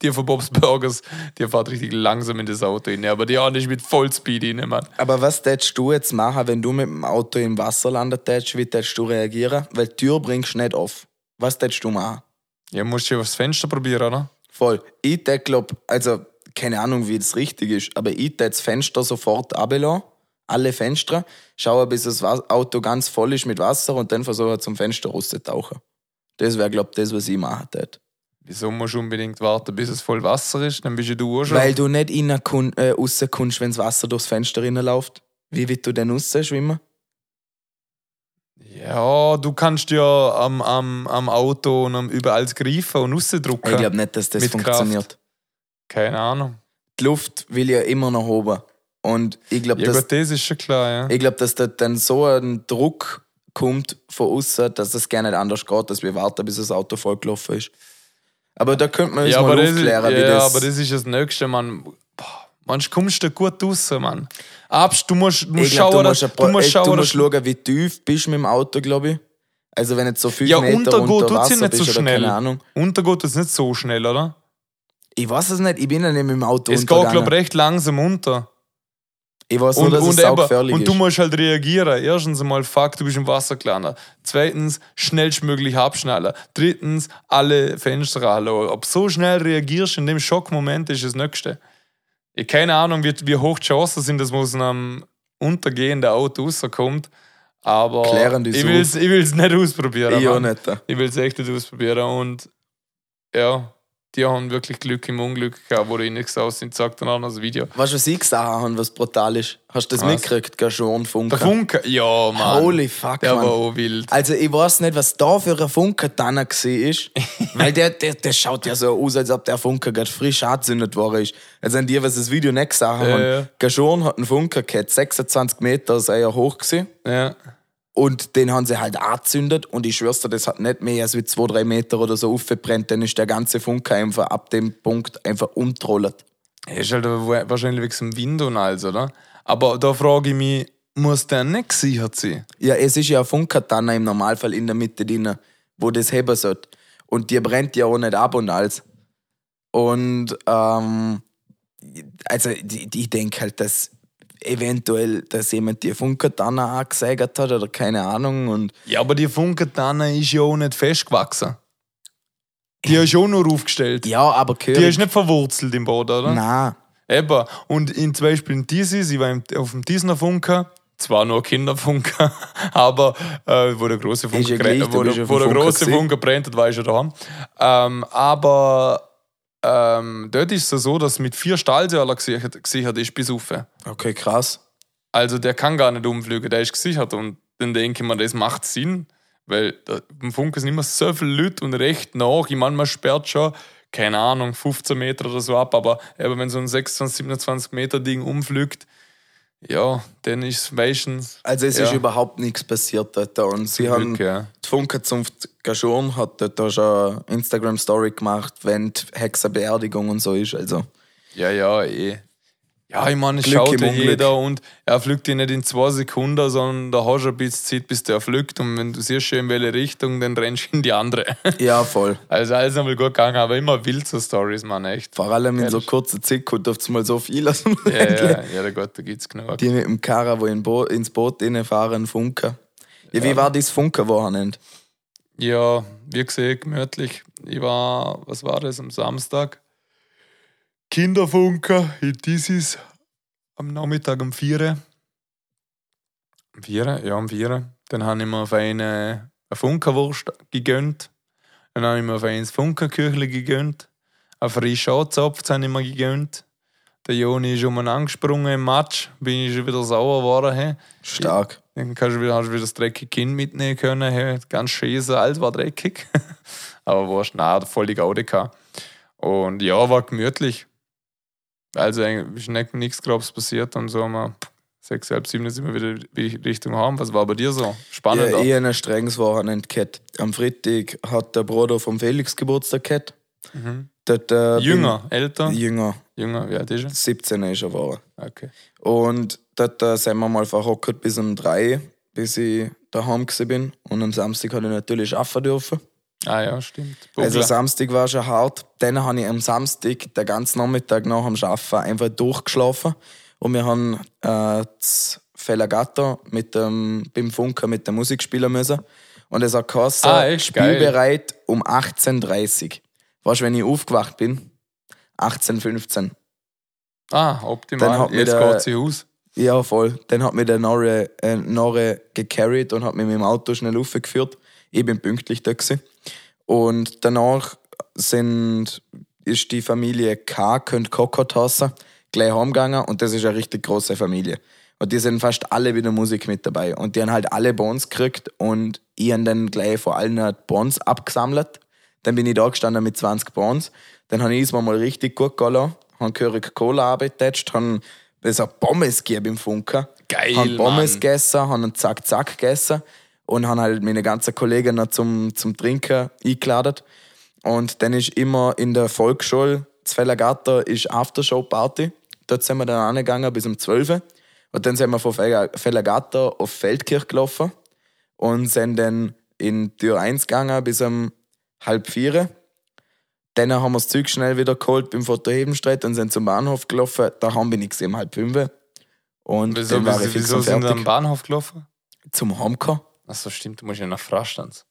die von Bob's Burgers, die fährt richtig langsam in das Auto hin, aber die auch nicht mit Vollspeed hin, Mann. Aber was würdest du jetzt machen, wenn du mit dem Auto im Wasser landet, wie würdest du reagieren? Weil die Tür bringst du nicht auf. Was würdest du machen? Ja, musst du ja aufs Fenster probieren, oder? Voll. Ich glaube, also keine Ahnung, wie das richtig ist, aber ich würde das Fenster sofort runterlassen, alle Fenster, schauen, bis das Auto ganz voll ist mit Wasser und dann versuchen, zum Fenster rauszutauchen. Das wäre, glaube ich, das, was ich machen würde. Wieso musst du unbedingt warten, bis es voll Wasser ist? Dann bist du auch schon. Weil du nicht kun- äh, rauskommst, wenn das Wasser durchs Fenster reinläuft. Wie willst du denn rausschwimmen? Ja, du kannst ja am, am, am Auto und am überall greifen und rausdrücken. Ich glaube nicht, dass das funktioniert. Kraft. Keine Ahnung. Die Luft will ja immer nach oben. Und ich glaube, ja, das ist schon klar, ja. Ich glaube, dass da dann so ein Druck kommt von außen, dass das gar nicht anders geht, dass wir warten, bis das Auto vollgelaufen ist. Aber da könnte man uns ja, mal aufklären, ist, ja, wie das... Ja, aber das ist das Nächste, man... Manchmal kommst du gut raus, Mann. Abst, du musst, musst glaub, schauen, du musst, paar, du musst, ey, schauen, du musst schauen, wie tief bist du mit dem Auto, glaube ich. Also wenn jetzt so fünf ja, Meter unter Wasser nicht bist, so oder schnell. Keine Ahnung. Untergeht es nicht so schnell, oder? Ich weiß es nicht, ich bin ja nicht mit dem Auto es untergegangen. Es geht, glaube ich, recht langsam unter. Ich weiß nur, dass und es eben, saugefährlich ist. Und du musst halt reagieren. Erstens einmal, fuck, du bist im Wasser gelandet. Zweitens, schnellstmöglich abschnallen. Drittens, alle Fenster hallo. Ob du so schnell reagierst in dem Schockmoment, ist das Nächste. Keine Ahnung, wie, wie hoch die Chancen sind, dass man aus einem untergehenden Auto rauskommt. Aber ich will es ich will's nicht ausprobieren. Ich Mann. Auch nicht. Ich will es echt nicht ausprobieren. Und ja, die haben wirklich Glück im Unglück gehabt, wo die nicht gesagt sind, sagt dann auch noch das Video. Weißt du, was ich gesagt habe, was brutal ist? Hast du das was? Mitgekriegt? Schon Funka. Der Funka? Ja, Mann. Holy fuck, der Mann. Der war auch wild. Also ich weiß nicht, was da für ein Funka dran war. Weil der, der, der schaut ja so aus, als ob der Funka gerade frisch angezündet worden ist. Also an dir, was das Video nicht gesagt haben. Ja, ja. Schon hat einen Funka gehabt, sechsundzwanzig Meter sei er hoch gewesen. Ja. Und den haben sie halt angezündet und ich schwör's dir, das hat nicht mehr als wie zwei, drei Meter oder so aufgebrennt, dann ist der ganze Funke einfach ab dem Punkt einfach umtrollert. Ja, ist halt wahrscheinlich wegen dem Wind und alles, oder? Aber da frage ich mich, muss der nicht gesichert sein? Ja, es ist ja ein Funkatanne im Normalfall in der Mitte drin, wo das heben sollte. Und die brennt ja auch nicht ab und alles. Und, ähm, also ich denke halt, dass... eventuell, dass jemand die Funkatanne angesägert hat oder keine Ahnung. Und ja, aber die Funkatanne ist ja auch nicht festgewachsen. Die ist ja auch nur aufgestellt. Ja, aber gehört. Die ist nicht verwurzelt im Boden, oder? Nein. Eben. Und in, zum Beispiel in Disney, ich war auf dem Disney-Funker, zwar nur Kinderfunker, aber äh, wo der große Funker brennt, wo, der, wo der große Funker brennt, war ich schon daheim. Ähm, aber... Ähm, dort ist es so, dass mit vier Stahlseilern gesichert, gesichert ist bis rauf. Okay, krass. Also der kann gar nicht umfliegen, der ist gesichert. Und dann denke ich mir, das macht Sinn, weil im Funke sind immer so viele Leute und recht nach. Ich meine, man sperrt schon, keine Ahnung, fünfzehn Meter oder so ab, aber eben, wenn so ein sechsundzwanzig, siebenundzwanzig Meter Ding umfliegt, ja, dann ist es meistens... Also es ja. ist überhaupt nichts passiert dort. Und sie Glück, haben ja. die Funkerzunft Gashorn hat dort schon eine Instagram-Story gemacht, wenn die Hexerbeerdigung und so ist. Also. Ja, ja, eh. Ja, ich meine, es schaut ja jeder und er fliegt ja nicht in zwei Sekunden, sondern da hast du ein bisschen Zeit, bis der fliegt. Und wenn du siehst, in welche Richtung, dann rennst du in die andere. Ja, voll. Also alles nochmal gut gegangen, aber immer wild so Storys, man, echt. Vor allem in ehrlich. So kurzer Zeit kommt oft mal so viel aus dem Ländle. Ja, ja, ja, der Gott, da gibt's genug. Die mit dem Karra, die in Bo- ins Boot reinfahren, Funka. Ja, wie ja. war das Funka-Wochenende? Ja, wie gesagt, gemütlich. Ich war, was war das, am Samstag? Kinderfunker, das ist am Nachmittag um vier. Um vier? Ja, um vier. Dann habe ich mir auf eine, eine Funkerwurst gegönnt. Dann habe ich mir auf ein Funkerküchle gegönnt. Ein frischen Anzapf habe ich mir gegönnt. Der Joni ist um einen angesprungen im Matsch. Bin ich schon wieder sauer geworden. Hey. Stark. Dann kannst du wieder, hast du wieder das dreckige Kind mitnehmen können. Hey. Ganz schön, so alt war dreckig. Aber warst nah, voll die Gaude gehabt. Und ja, war gemütlich. Also ist nichts Grobes passiert und so mal sechs, halb sieben sind wir wieder Richtung Heim. Was war bei dir so? Spannend. Ja, ich habe ein strenges Wochenende gehabt. Am Freitag hat der Bruder vom Felix Geburtstag gehabt. Mhm. Dort, äh, Jünger, älter? Jünger. Jünger, wie alt ist er? siebzehn ist er war. Okay. Und dort äh, sind wir mal verhockert bis um drei, bis ich daheim bin. Und am Samstag habe ich natürlich arbeiten dürfen. Ah ja, stimmt. Bugler. Also Samstag war schon hart. Dann habe ich am Samstag den ganzen Nachmittag nach dem Arbeiten einfach durchgeschlafen. Und wir haben äh, das Fellengatter mit dem, beim Funker mit der Musik spielen müssen. Und es hat geheißen, ah, echt spielbereit geil. Um achtzehn Uhr dreißig. Weißt du, wenn ich aufgewacht bin? achtzehn Uhr fünfzehn. Ah, optimal. Jetzt der, geht sie aus. Ja, voll. Dann hat mich der Norre, äh, Norre gecarried und hat mich mit dem Auto schnell raufgeführt. Ich bin pünktlich da gewesen. Und danach sind, ist die Familie K. könnt Kokotasse gleich heimgegangen und das ist eine richtig große Familie. Und die sind fast alle bei der Musik mit dabei. Und die haben halt alle Bons gekriegt und ich habe dann gleich vor allen halt Bons abgesammelt. Dann bin ich da gestanden mit zwanzig Bons. Dann habe ich es mir mal richtig gut gelassen, habe Körig Cola abgetatscht, habe es hat Pommes gegeben im Funker. Geil, habe Pommes Mann. Gegessen, habe einen Zack-Zack gegessen. Und haben halt meine ganzen Kollegen noch zum, zum Trinken eingeladen. Und dann ist immer in der Volksschule, das Fellengatter ist Aftershow-Party. Dort sind wir dann angegangen bis um zwölf Uhr. Und dann sind wir von Fellengatter auf Feldkirch gelaufen. Und sind dann in Tür eins gegangen bis um halb vier. Dann haben wir das Zeug schnell wieder geholt beim Fotohebenstreit und sind zum Bahnhof gelaufen. Da haben wir nichts gesehen, halb fünf. Und wieso, dann war ich fix und fertig. Wieso sind wir am Bahnhof gelaufen? Zum Heimkommen. Achso, stimmt, du musst ja nach Frastanz.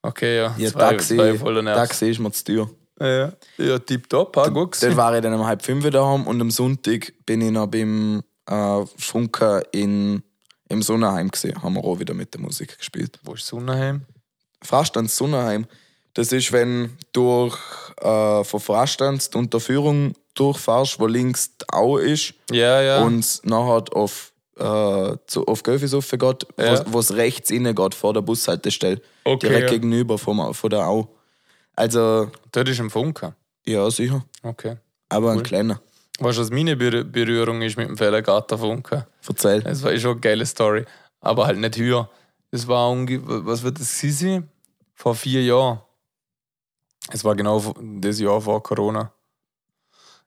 Okay, ja. Ja, zwei, Taxi, zwei voller Nerven. Taxi ist mir zu teuer. Ja, ja, ja tipptopp, ha, gut gesehen. Dann war ich dann um halb fünf daheim und am Sonntag bin ich noch beim äh, Funker in, im Sonnenheim gesehen. Haben wir auch wieder mit der Musik gespielt. Wo ist Sonnenheim? Frastanz, Sonnenheim. Das ist, wenn du äh, von Frastanz die Unterführung durchfährst, wo links die Au ist. Ja, ja. Und nachher auf... Äh, zu, auf Göffis raufgeht, ja. Wo es rechts innen geht, vor der Bushaltestelle. Okay, direkt ja. Gegenüber vom, von der Au. Also... Dort ist ein Funker? Ja, sicher. Okay. Aber cool. Ein kleiner. Weißt du, was meine Ber- Berührung ist mit dem Fellengatter-Funker? Erzähl. Es war schon eine geile Story. Aber halt nicht höher. Es war ungefähr... Was wird das gewesen? Vor vier Jahren. Es war genau das Jahr vor Corona.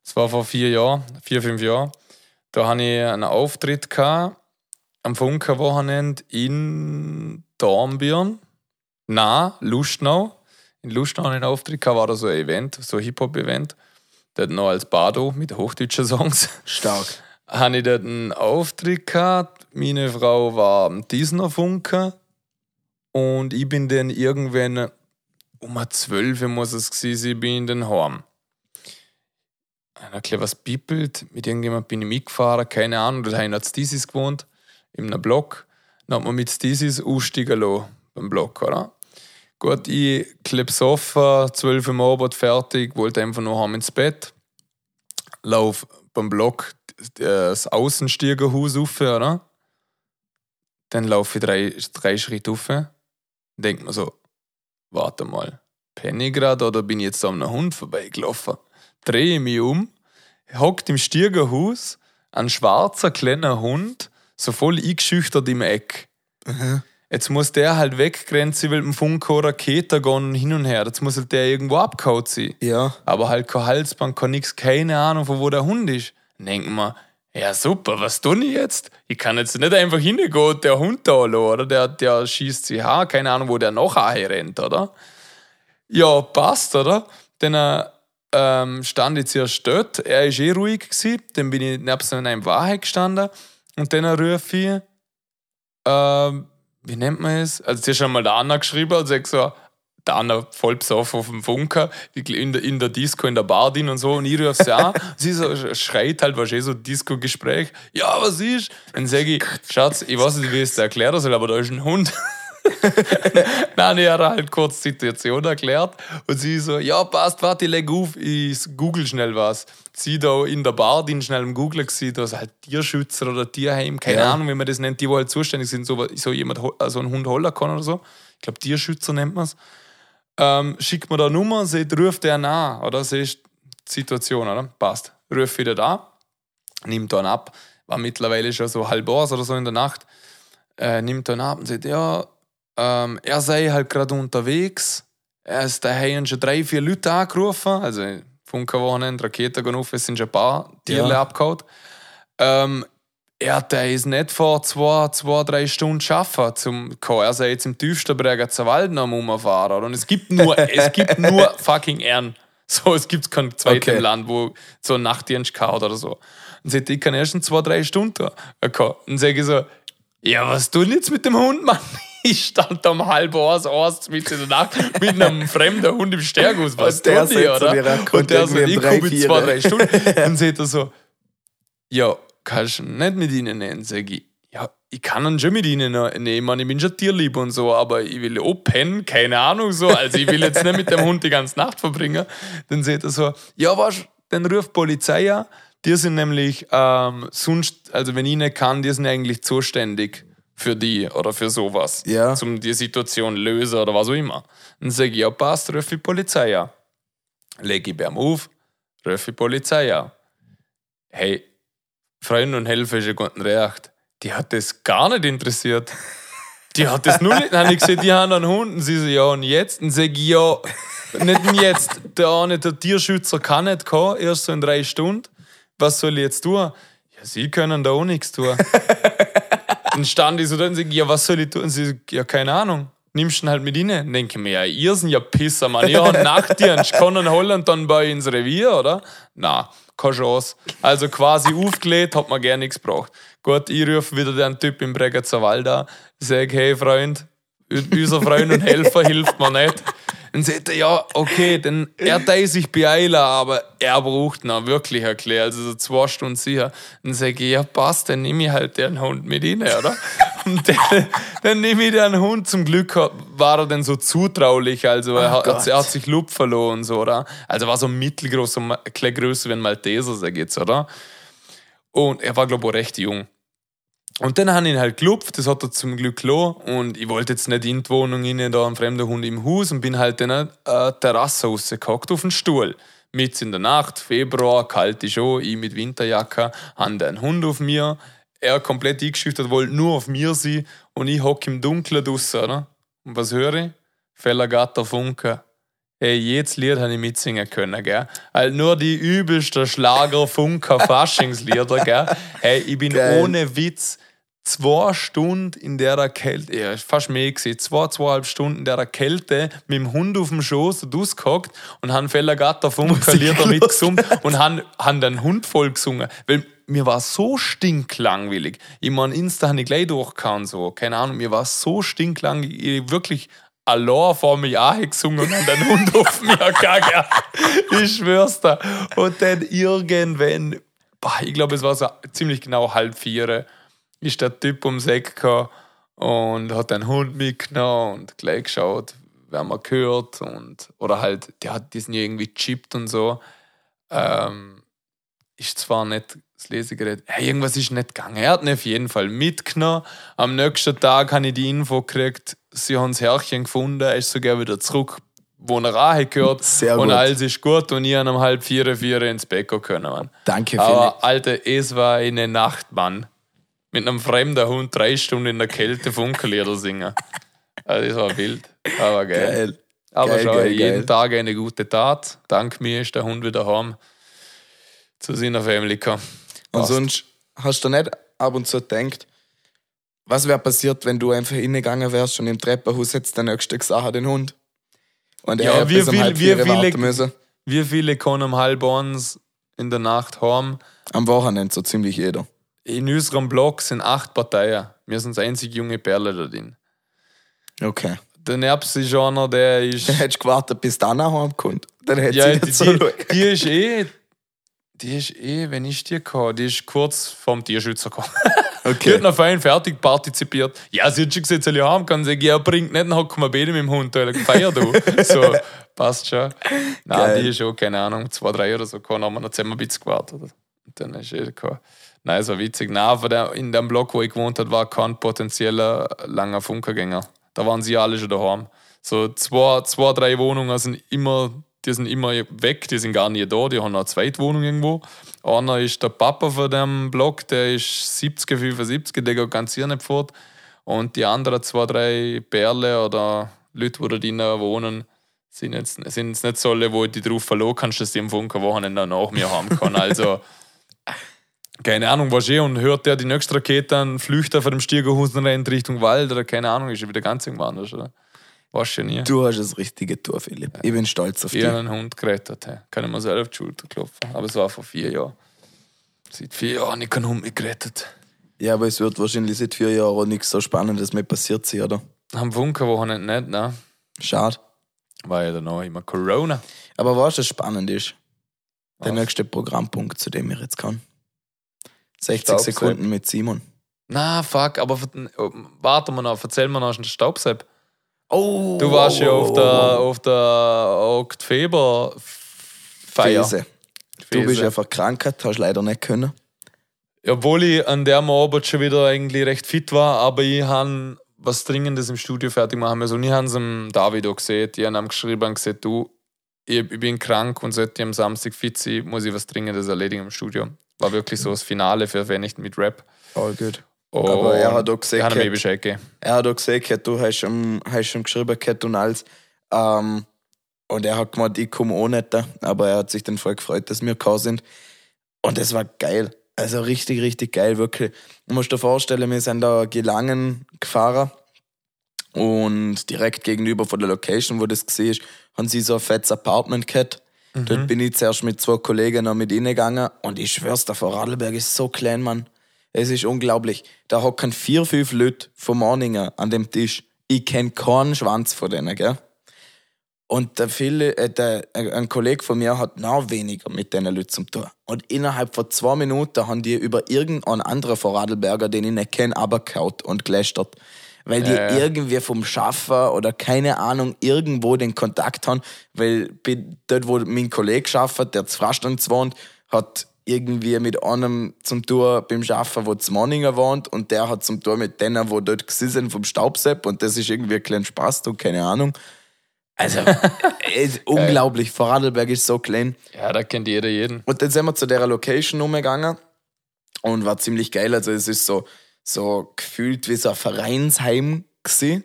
Es war vor vier Jahren, vier, fünf Jahren. Da hatte ich einen Auftritt gehabt, am Funkerwochenende in Dornbirn, nein, Lustenau. In Lustenau hatte ich einen Auftritt, war da so ein Event, so ein Hip-Hop-Event. Dort noch als Bardo mit hochdeutschen Songs. Stark. Hatte ich dort einen Auftritt gehabt. Meine Frau war am Disney-Funker. Und ich bin dann irgendwann, um zwölf Uhr muss es gewesen sein, bin ich dann heim. Ich habe etwas gebippelt, mit irgendjemandem bin ich mitgefahren, keine Ahnung, da habe ich noch zu Thesis gewohnt, in einem Block. Dann hat man mit Thesis aussteigen lassen, beim Block, oder? Gut, ich kleb's offen, zwölf Uhr am Abend, fertig, wollte einfach nur heim ins Bett. Lauf beim Block das Außenstiegenhaus rauf, oder? Dann laufe ich drei, drei Schritte rauf. Dann denkt man so, warte mal, penne ich gerade oder bin ich jetzt an einem Hund vorbeigelaufen? Drehe mich um, hockt im Stiegenhaus, ein schwarzer kleiner Hund, so voll eingeschüchtert im Eck. Mhm. Jetzt muss der halt weggrenzen, weil mit dem Funko Rakete gehen hin und her. Jetzt muss halt der irgendwo abgehauen sein. Ja. Aber halt kein Halsband, kein nix, keine Ahnung, von wo der Hund ist. Denken wir, Ja, super, was tue ich jetzt? Ich kann jetzt nicht einfach hingehen und der Hund da lassen, oder? Der, der schießt sich an, keine Ahnung, wo der nachher rennt, oder? Ja, passt, oder? Dann ähm, stand ich zuerst dort, er war eh ruhig gewesen, dann bin ich neben einem Wahrheit gestanden und dann rief ich, ähm, wie nennt man es? Also zuerst einmal der Anna geschrieben und sag so, der Anna voll besoffen auf dem Funka, in der, in der Disco, in der Bar drin und so. Und ich rufe sie an. Sie so, schreit halt, wahrscheinlich so Disco-Gespräch. Ja, was ist? Dann sage ich, Schatz, ich weiß nicht, wie ich es erklären soll, aber da ist ein Hund. Nein, ich habe halt kurz die Situation erklärt. Und sie so, ja, passt, warte, ich leg auf, ich google schnell was. Sie da in der Bar drin schnell am Googlen gesehen, da ist halt Tierschützer oder Tierheim, keine ja. Ahnung, wie man das nennt, die, die halt zuständig sind, so, so jemand, also einen Hund holen kann oder so. Ich glaube, Tierschützer nennt man es. Ähm, schickt mir da eine Nummer, seht, ruft der an, oder? Siehst die Situation, oder? Passt. Ruf wieder da, nimmt dann ab. War mittlerweile schon so halb eins oder so in der Nacht. Äh, nimmt dann ab und sagt, ja, ähm, er sei halt gerade unterwegs. Er ist daheim schon drei, vier Leute angerufen. Also, Funkerwochenende, Raketen gehen auf, es sind schon ein paar Tierle ja. abgehauen. Ähm, Ja, der ist nicht vor zwei, zwei drei Stunden arbeiten zum kommen. Er sei jetzt im tiefsten Berger Zerwald noch rumfahren. Und es gibt nur, es gibt nur fucking Ern. So, es gibt kein zweites okay. Land, wo so ein Nachtdienst kaut oder so. Und sagt, ich kann erst in zwei, drei Stunden. Okay. Und sage ich so, ja, was tun jetzt mit dem Hund, Mann? Ich stand da um halb eins, eins, mitten in der Nacht mit einem fremden Hund im Stärkhaus. Was tun die, oder? Und der sagt, ich komme in zwei, drei Stunden. Und sagt er so, ja, kannst du nicht mit ihnen nehmen, sage ich. Ja, ich kann ihn schon mit ihnen nehmen, ich bin schon tierlieb und so, aber ich will auch pennen, keine Ahnung, so. Also ich will jetzt nicht mit dem Hund die ganze Nacht verbringen. Dann seht ihr so, ja, was? Dann ruft die Polizei an, die sind nämlich ähm, sonst, also wenn ich nicht kann, die sind eigentlich zuständig für die oder für sowas, ja. um die Situation lösen oder was auch immer. Dann sage ich, ja passt, rufe die Polizei an. Lege ich beim auf, rufe die Polizei an. Hey, Freunde und Helfer ist ein guten Recht. Die hat das gar nicht interessiert. Die hat das nur nicht. Dann habe ich gesagt, die haben einen Hund. Und sie so, ja, und jetzt? Und sage ich, ja, nicht jetzt. Der eine, der Tierschützer kann nicht kommen, erst so in drei Stunden. Was soll ich jetzt tun? Ja, sie können da auch nichts tun. Dann stand ich so da und sage, ja, was soll ich tun? Und sie so, ja, keine Ahnung. Nimmst du ihn halt mit rein? Dann denke ich mir, ja, ihr sind ja Pisser, Mann. Ich habe einen Nachtdienst, kann ihn holen und dann bei ins Revier, oder? Nein. Keine Chance. Also quasi aufgelegt, hat man gar nichts gebraucht. Gut, ich rufe wieder den Typ im Bregenzer Wald an, sage, hey Freund, unser Freund und Helfer hilft mir nicht. Dann sagt er, ja, okay, dann er teilt sich beeilen, aber er braucht noch wirklich erklärt, also so zwei Stunden sicher. Dann sage ich, ja passt, dann nehme ich halt den Hund mit rein, oder? Und dann, dann nehme ich den Hund, zum Glück war er dann so zutraulich, also oh er, hat, er hat sich Luft verloren und so, oder? Also war so mittelgroß, so ein bisschen größer wie ein Malteser, sag ich jetzt, oder? Und er war, glaube ich, auch recht jung. Und dann habe ich ihn halt gelupft, das hat er zum Glück gelassen. Und ich wollte jetzt nicht in die Wohnung rein, da ein fremder Hund im Haus, und bin halt dann eine Terrasse rausgehockt auf den Stuhl. Mitten in der Nacht, Februar, kalt ist schon, ich mit Winterjacke, habe den Hund auf mir, er komplett eingeschüchtert, wollte nur auf mir sein, und ich hocke im Dunkeln draussen, oder? Und was höre ich? Fellengatter, Funka. Ey, jedes Lied habe ich mitsingen können, gell? Also nur die übelsten Schlager, Funka, Faschingslieder, gell? Hey, ich bin geil. Ohne Witz zwei Stunden in dieser Kälte, ja, fast mehr gewesen, zwei, zweieinhalb Stunden in dieser Kälte mit dem Hund auf dem Schoß rausgehockt und haben Fellengatter, Funka, Lieder mitgesungen und haben, haben den Hund voll gesungen. Weil mir war so stinklangweilig. Ich meine, Insta habe ich gleich durchgehauen, so. Keine Ahnung, mir war so stinklangweilig, ich wirklich... Allah vor mich angesungen und den Hund auf mir gegangen. Ich schwör's dir. Und dann irgendwann, ich glaube, es war so ziemlich genau halb vier, ist der Typ ums Eck gekommen und hat den Hund mitgenommen und gleich geschaut, wer man gehört. Und, oder halt, der hat diesen irgendwie gechippt und so. Ähm, ist zwar nicht das Lesegerät, hey, irgendwas ist nicht gegangen. Er hat ihn auf jeden Fall mitgenommen. Am nächsten Tag habe ich die Info gekriegt, sie haben das Herrchen gefunden, er ist sogar wieder zurück, wo er auch gehört. Sehr gut. Und alles ist gut und ich habe um halb vier, vier ins Bett gehen können. Mann. Danke, Felix. Aber Alter, es war eine Nacht, Mann. Mit einem fremden Hund drei Stunden in der Kälte Funkerlieder singen. Also das war wild, aber geil. geil. Aber geil, schau, geil, jeden geil. Tag eine gute Tat. Dank mir ist der Hund wieder heim zu seiner Family gekommen. Und sonst, hast du nicht ab und zu gedacht, was wäre passiert, wenn du einfach reingegangen wärst und im Treppenhaus hättest der Nächste gesagt, den Hund? Und er ja, hätte bis um halb vier warten müssen. Wie viele kommen um halb eins in der Nacht heim? Am Wochenende so ziemlich jeder. In unserem Block sind acht Parteien. Wir sind das einzige junge Perle da drin. Okay. Der Nervs ist einer, der ist... Dann hättest du gewartet, bis dann auch heimkommt. Dann hättest ja, du so die, die ist eh... Die ist eh, wenn ich dir gehabt, die ist kurz vorm Tierschützer gekommen. Okay. Die hat noch fein fertig partizipiert. Ja, sie hat schon gesagt, soll ich heimkommen? Sie sagt, ja, bringt nicht, dann hocken wir beide mit dem Hund. Da feier du. So, passt schon. Nein, geil. Die ist auch, keine Ahnung, zwei, drei oder so gekommen. Dann haben wir noch zehn ein bisschen gewartet. Und dann ist eh gekommen. Nein, es war witzig. Nein, in dem Block, wo ich gewohnt habe, war kein potenzieller langer Funkergänger. Da waren sie alle schon daheim. So zwei, zwei drei Wohnungen sind immer, die sind immer weg, die sind gar nicht da, die haben eine Zweitwohnung irgendwo. Einer ist der Papa von dem Block, der ist siebzig, fünfundsiebzig, der geht ganz hier nicht fort. Und die anderen zwei, drei Perle oder Leute, die da drin wohnen, sind jetzt, sind jetzt nicht solche, wo die drauf verloren kannst, dass die am Funkerwochenende nach mir haben kann. Also, keine Ahnung, was eh, und hört der die nächste Rakete, dann flüchtet er von dem Stiegerhusen in Richtung Wald oder keine Ahnung, ist er wieder ganz irgendwo anders, oder? Weißt du nie. Du hast das richtige Tor, Philipp. Ja. Ich bin stolz auf ich dich. Ich habe einen Hund gerettet. Hey. Kann ich mir selber auf die Schulter klopfen. Aber es war vor vier Jahren. Seit vier Jahren habe ich keinen Hund mehr gerettet. Ja, aber es wird wahrscheinlich seit vier Jahren auch nichts so Spannendes mehr passiert sein, oder? Am Funkerwochenende nicht, ne? Schade. War ja dann auch immer Corona. Aber weißt du, was spannend ist? Der was? Nächste Programmpunkt, zu dem ich jetzt kann. sechzig Staubsepp. Sekunden mit Simon. Na, fuck, aber warte mal noch, erzähl mir noch einen Staubsepp. Oh, du warst ja auf der, auf der Oktoberfeier. Fese. Du bist ja verkrankert, hast leider nicht können. Obwohl ich an dem Abend schon wieder eigentlich recht fit war, aber ich habe was Dringendes im Studio fertig machen müssen. Und ich habe es dem David auch gesehen. Die haben ihm geschrieben und gesagt, du, ich bin krank und sollte ich am Samstag fit sein, muss ich was Dringendes erledigen im Studio. War wirklich so das Finale für Weihnachten mit Rap. All good. Oh, aber er hat auch gesehen, hat hat, er hat auch gesehen, du hast ihm, hast ihm geschrieben und alles. Ähm, und er hat gemeint, ich komme auch nicht da. Aber er hat sich dann voll gefreut, dass wir gekommen sind. Und das war geil. Also richtig, richtig geil, wirklich. Du musst dir vorstellen, wir sind da gelangen gefahren. Und direkt gegenüber von der Location, wo das war, haben sie so ein fettes Apartment gehabt. Mhm. Dort bin ich zuerst mit zwei Kollegen noch mit reingegangen. Und ich schwör's dir, Vorarlberg ist so klein, Mann. Es ist unglaublich. Da hocken vier, fünf Leute vom Morninger an dem Tisch. Ich kenne keinen Schwanz von denen, gell? Und der viele, äh, der, ein Kollege von mir hat noch weniger mit diesen Leuten zum tun. Und innerhalb von zwei Minuten haben die über irgendeinen anderen Vorarlberger, den ich nicht kenne, abgekaut und gelästert. Weil die äh. irgendwie vom Schaffer oder keine Ahnung irgendwo den Kontakt haben. Weil dort, wo mein Kollege schafft, der zu Frastanz wohnt, hat irgendwie mit einem zum Tour beim Schaffer, der zu Manninger wohnt, und der hat zum Tour mit denen, die dort gesessen vom Staubsepp, und das ist irgendwie ein kleiner Spaß, du, keine Ahnung. Also, unglaublich, Vorarlberg ist so klein. Ja, da kennt jeder jeden. Und dann sind wir zu dieser Location umgegangen und war ziemlich geil. Also es ist so, so gefühlt wie so ein Vereinsheim gewesen.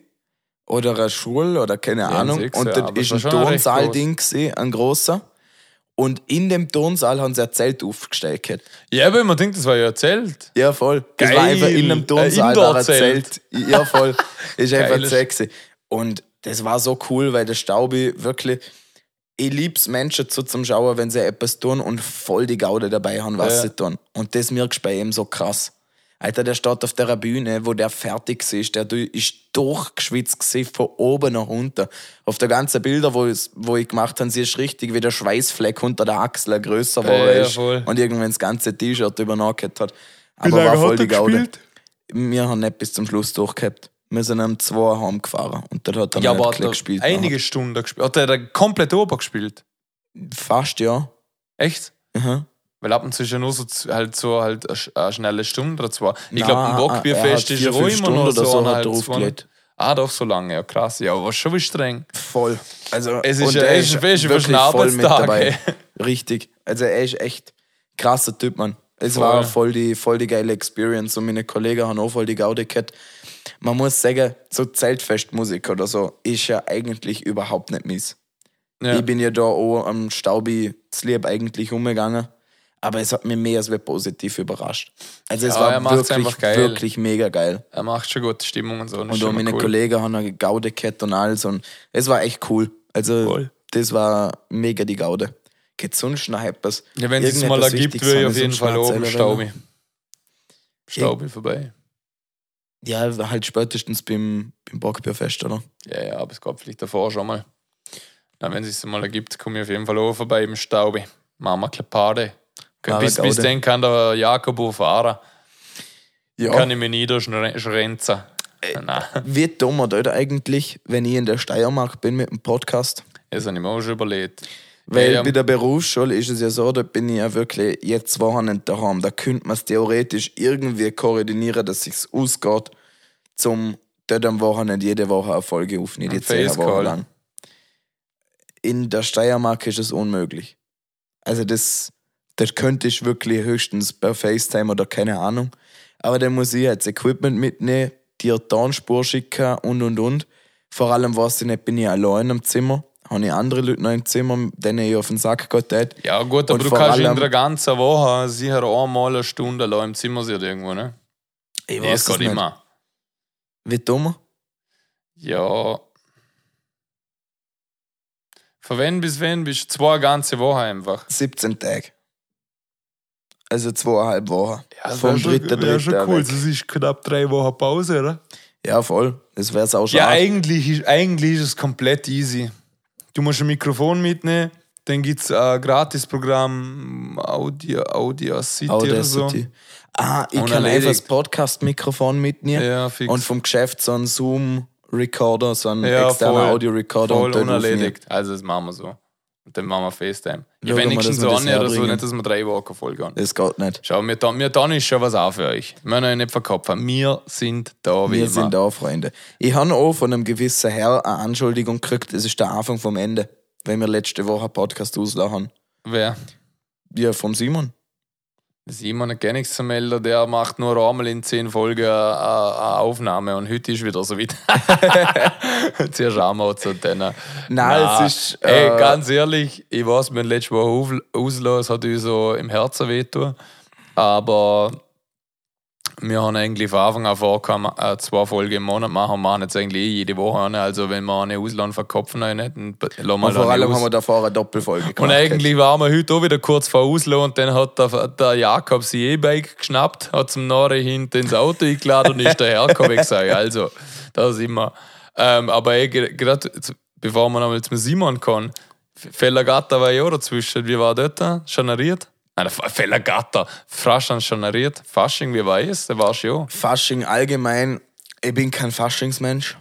Oder eine Schule oder keine Ahnung. Ja, und das ist ein Turnsaal-Ding gewesen, ein grosser. Und in dem Turnsaal haben sie ein Zelt aufgestellt. Ja, aber man denkt, das war ja ein Zelt. Ja, voll. Geil. Das war einfach in einem Turnsaal äh, ein Zelt. Ja, voll. Ist einfach ein Zelt. Und das war so cool, weil der Staubi wirklich... Ich liebe es, Menschen zu zum Schauen, wenn sie etwas tun und voll die Gaude dabei haben, was ja. sie tun. Und das merkst du bei ihm so krass. Alter, der steht auf der Bühne, wo der fertig ist, der ist durchgeschwitzt gewesen, von oben nach unten. Auf den ganzen Bildern, wo ich, wo ich gemacht habe, siehst du richtig, wie der Schweißfleck unter der Achsel grösser äh, war ja, und irgendwann das ganze T-Shirt übernackt hat. Aber war voll die Gaude. Wir haben nicht bis zum Schluss durchgehabt. Wir sind am zwei heimgefahren und dort hat er ja, nicht hat er gespielt. Einige hat. Stunden gespielt. Hat er da komplett oben gespielt? Fast, ja. Echt? Mhm. Weil ab und zu ist ja nur so, halt so halt eine schnelle Stunde oder zwei. Ich glaube, ein Bockbierfest ist auch immer noch so, so halt draufgelegt. Ah, doch, so lange, ja krass. Ja, aber schon wie streng. Voll. Also, es ist ja echt ein Arbeitstag. Hey. Richtig. Also er ist echt krasser Typ, Mann. Es voll. war voll die, voll die geile Experience und meine Kollegen haben auch voll die Gaude gehabt. Man muss sagen, so Zeltfestmusik oder so ist ja eigentlich überhaupt nicht mies. Ja. Ich bin ja da auch am Staubi zu lieb eigentlich umgegangen. aber es hat mich mehr als positiv überrascht. Also es ja, war wirklich, wirklich mega geil. Er macht schon gute Stimmung und so. Und, und auch meine cool. Kollegen haben eine Gaude gehabt und alles. Und es war echt cool. Also cool. Das war mega die Gaude. Geht sonst noch etwas. Ja, wenn es mal ergibt, will ich auf jeden Fall oben Staubi. Staubi vorbei. Ja, halt spätestens beim, beim Bockbierfest, oder? Ja, ja, aber es gab vielleicht davor schon mal. Na, wenn es sich mal ergibt, komme ich auf jeden Fall auch vorbei im Staubi. Mama Klappade. Bis, bis dann kann der Jakob fahren. Ja. Kann ich mich niederschrenzen. Äh, wie dumm oder eigentlich, wenn ich in der Steiermark bin mit dem Podcast? Das habe ich mir auch schon überlegt. Weil ja, bei der Berufsschule ist es ja so, da bin ich ja wirklich jetzt Wochen daheim. Da könnte man es theoretisch irgendwie koordinieren, dass es sich ausgeht, zum dort am Wochenende jede Woche eine Folge aufnehmen, die zehn Wochen lang. In der Steiermark ist es unmöglich. Also das, das könnte ich wirklich höchstens per FaceTime oder keine Ahnung. Aber dann muss ich jetzt Equipment mitnehmen, dir Tonspur schicken und und und. Vor allem weiß ich nicht, bin ich allein im Zimmer. Habe ich andere Leute noch im Zimmer, denen ich auf den Sack gegangen. Ja gut, aber und du kannst in der ganzen Woche sicher einmal eine Stunde allein im Zimmer sein irgendwo, ne? Ich weiß das es nicht. Immer. Wie dumm? Ja. Von wann bis wann bist du zwei ganze Wochen einfach? siebzehn Tage. Also zweieinhalb Wochen. Ja, das wäre schon, wär schon cool. Weg. Das ist knapp drei Wochen Pause, oder? Ja, voll. Das wäre es auch schon. Ja, eigentlich ist, eigentlich ist es komplett easy. Du musst ein Mikrofon mitnehmen, dann gibt es ein Gratisprogramm Audio, Audio City Audio oder so. City. Ah, ich und kann einfach das Podcast-Mikrofon mitnehmen ja, und vom Geschäft so einen Zoom-Recorder, so einen ja, externen Audio-Recorder. Voll und unerledigt. Aufnehmen. Also das machen wir so. Und dann machen wir FaceTime. Ja, wenigstens so an oder so, nicht, dass wir drei Wochen voll gehen. Das geht nicht. Schau, wir tun ist schon was auch für euch. Wir müssen euch nicht verkopfen. Wir sind da, wie Wir immer. sind da, Freunde. Ich habe auch von einem gewissen Herrn eine Anschuldigung gekriegt. Es ist der Anfang vom Ende, wenn wir letzte Woche einen Podcast auslachen. Wer? Ja, vom Simon. Der Simon hat gar nichts zu melden. Der macht nur einmal in zehn Folgen eine Aufnahme und heute ist wieder so weit. Zuerst einmal zu denen. Nein, es ist... Äh, ey, ganz ehrlich, ich weiß, wir haben letztes Mal ausgelassen, es hat uns so im Herzen wehgetan. Aber wir haben eigentlich von Anfang an vorgekommen, zwei Folgen im Monat machen. Wir machen jetzt eigentlich jede Woche eine. Also wenn wir eine auslassen, verkopfen wir nicht. Und vor allem haben wir davor eine Doppelfolge gemacht. Und eigentlich waren wir heute auch wieder kurz vor auslassen. Und dann hat der, der Jakob sein E-Bike geschnappt, hat zum Nore hinten ins Auto eingeladen und ist dahergekommen. Ich gesagt, also, da sind wir. Ähm, aber ey, gerade bevor wir nochmal zum Simon kommen, Fellengatter war ja auch dazwischen. Wie war dort? Schanariert? Nein, Fellengatter. Frastanz schanariert. Fasching, wie war es? Da war ich ja. Fasching allgemein. Ich bin kein Faschingsmensch.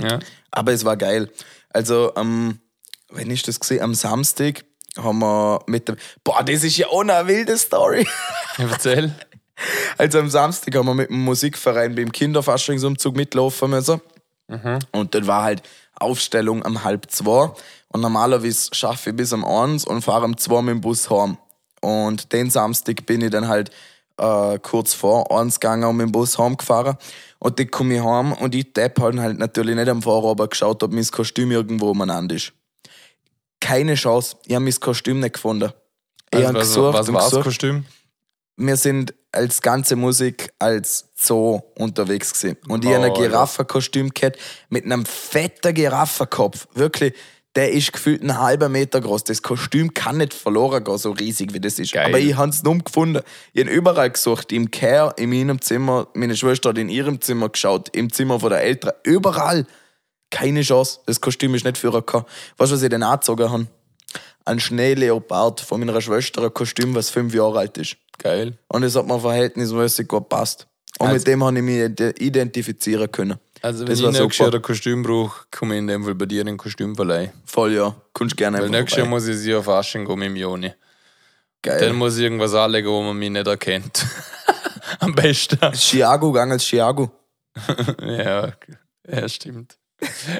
Ja. Aber es war geil. Also, ähm, wenn ich das gesehen am Samstag haben wir mit dem. Boah, das ist ja auch eine wilde Story. Erzähl. Also, am Samstag haben wir mit dem Musikverein beim Kinderfaschingsumzug mitlaufen müssen. Mhm. Und dann war halt Aufstellung um halb zwei. Und normalerweise schaffe ich bis um eins und fahre um zwei mit dem Bus heim. Und den Samstag bin ich dann halt äh, kurz vor eins gegangen und mit dem Bus heimgefahren. Und dann komme ich heim und ich Depp habe halt natürlich nicht am Fahrrad geschaut, ob mein Kostüm irgendwo umeinander ist. Keine Chance. Ich habe mein Kostüm nicht gefunden. Ich also, gesucht, was war das Kostüm? Wir sind als ganze Musik als Zoo unterwegs gewesen. Und oh, ich habe ein Giraffenkostüm gehabt mit einem fetten Giraffenkopf. Wirklich, der ist gefühlt einen halben Meter groß. Das Kostüm kann nicht verloren gehen, so riesig wie das ist. Geil. Aber ich habe es nicht gefunden. Ich habe überall gesucht. Im Care, in meinem Zimmer. Meine Schwester hat in ihrem Zimmer geschaut. Im Zimmer von der Eltern. Überall. Keine Chance. Das Kostüm ist nicht für ihn gekommen. Weißt du, was ich denn angezogen habe? Ein Schneeleopard von meiner Schwester, ein Kostüm, was fünf Jahre alt ist. Geil. Und es hat mir verhältnismäßig gut gepasst. Und also, mit dem habe ich mich identifizieren können. Also wenn ich nächstes Jahr ein Kostüm brauche, komme ich in dem Fall bei dir in den Kostümverleih. Voll, ja. Kannst gerne einfach. Weil nächstes Jahr muss ich sie auf Fasching gehen mit dem Joni. Geil. Dann muss ich irgendwas anlegen, wo man mich nicht erkennt. Am besten. Chiago, gang als Chiago. ja, ja, stimmt.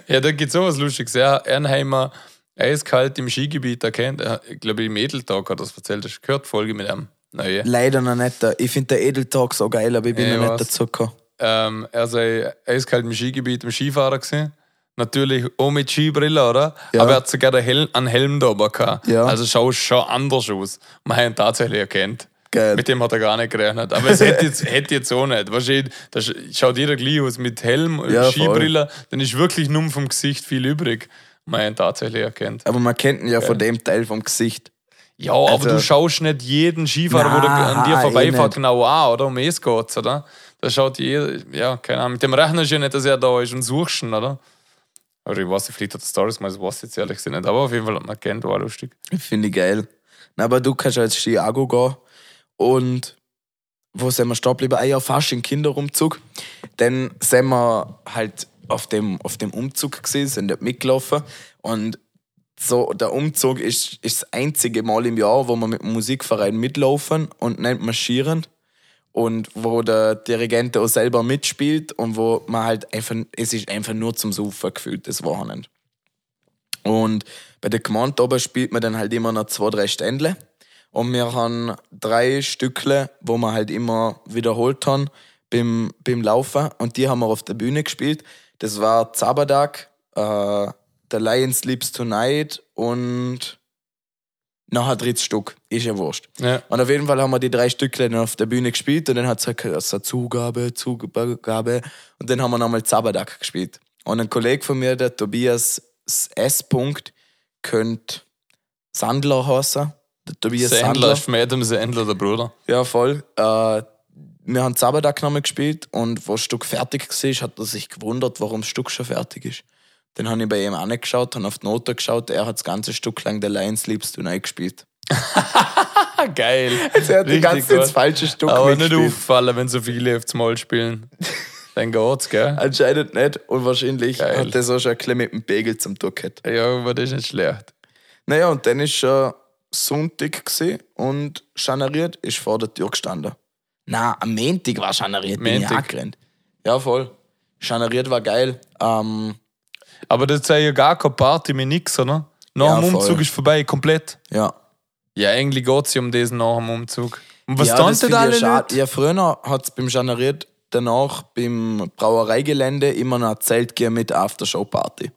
ja, da gibt es auch was Lustiges. Ja, Ernheimer... Eiskalt im Skigebiet erkennt. Ich glaube, im Edeltag hat das erzählt. Hast du gehört, Folge mit einem? Neue. Leider noch nicht. Ich finde den Edeltag so geil, aber ich bin ja, noch nicht dazu gekommen. Ähm, er sei eiskalt im Skigebiet im Skifahren gesehen. natürlich auch mit Skibrille, oder? Ja. Aber er hat sogar einen Helm da oben gehabt. Ja. Also schaust schon anders aus. Man hat ihn tatsächlich erkannt. Geil. Mit dem hat er gar nicht gerechnet. Aber es hätte jetzt, hätte jetzt auch nicht. Wahrscheinlich, da schaut jeder gleich aus mit Helm und ja, Skibrille. Voll. Dann ist wirklich nur vom Gesicht viel übrig. Man ihn tatsächlich erkennt. Aber man kennt ihn ja geil. Von dem Teil vom Gesicht. Ja, also, aber du schaust nicht jeden Skifahrer, na, wo der an dir vorbeifährt, eh genau an, oder? Um es geht's, oder? Da schaut jeder, ja, keine Ahnung. Mit dem rechnest du ja nicht, dass er da ist und suchst ihn, oder? Aber ich weiß nicht, vielleicht hat er Storys mal, ich weiß jetzt ehrlich gesagt nicht. Aber auf jeden Fall hat man kennt, war lustig. Finde ich geil. Na, aber du kannst ja jetzt Ski-Ago gehen. Und wo sind wir stehen geblieben? Ah ja, fast im Kinderumzug. Dann sind wir halt auf dem, auf dem Umzug gewesen, sind dort mitgelaufen. Und so, der Umzug ist, ist das einzige Mal im Jahr, wo wir mit dem Musikverein mitlaufen und nicht marschieren. Und wo der Dirigent auch selber mitspielt und wo man halt einfach, es ist einfach nur zum Saufen gefühlt, das Wochenende. Und bei der Gemeinde oben spielt man dann halt immer noch zwei, drei Ständle. Und wir haben drei Stückle, wo wir halt immer wiederholt haben beim, beim Laufen. Und die haben wir auf der Bühne gespielt. Das war Zaberdag, äh, The Lion Sleeps Tonight und nachher drittes Stück. Ist ja wurscht. Ja. Und auf jeden Fall haben wir die drei Stückle dann auf der Bühne gespielt. Und dann hat es eine Zugabe, Zugabe. Und dann haben wir nochmal Zaberdag gespielt. Und ein Kollege von mir, der Tobias S. könnte Sandler heißen. Der Tobias Sandler. Sandler ist Madame Sandler, der Bruder. Ja, voll. Äh, wir haben Zabertag nochmal gespielt und wo das Stück fertig war, hat er sich gewundert, warum das Stück schon fertig ist. Dann habe ich bei ihm angeschaut, habe auf die Note geschaut, er hat das ganze Stück lang The Lion Sleeps Tonight gespielt. Geil. Jetzt hat er die ganze Zeit das falsche Stück mitgespielt. Aber nicht auffallen, wenn so viele auf das Mal spielen. Dann geht's, gell? Anscheinend nicht und wahrscheinlich geil. Hat das auch schon ein bisschen mit dem Pegel zum Tag gehabt. Ja, aber das ist nicht schlecht. Naja, und dann ist schon... Äh, Sonntag gewesen und schanariert ist vor der Tür gestanden. Nein, am Montag war schanariert, bin ich angerannt. Ja, voll. Schanariert war geil. Ähm, Aber das sei ja gar keine Party mit nix, oder? Nach ja, dem Umzug voll. Ist vorbei, komplett. Ja. Ja, eigentlich geht es ja um das nach dem Umzug. Und was ja, tun denn alle Leute? Ja, früher hat es beim Schanariert danach beim Brauereigelände immer noch ein Zelt gegeben mit Aftershow-Party.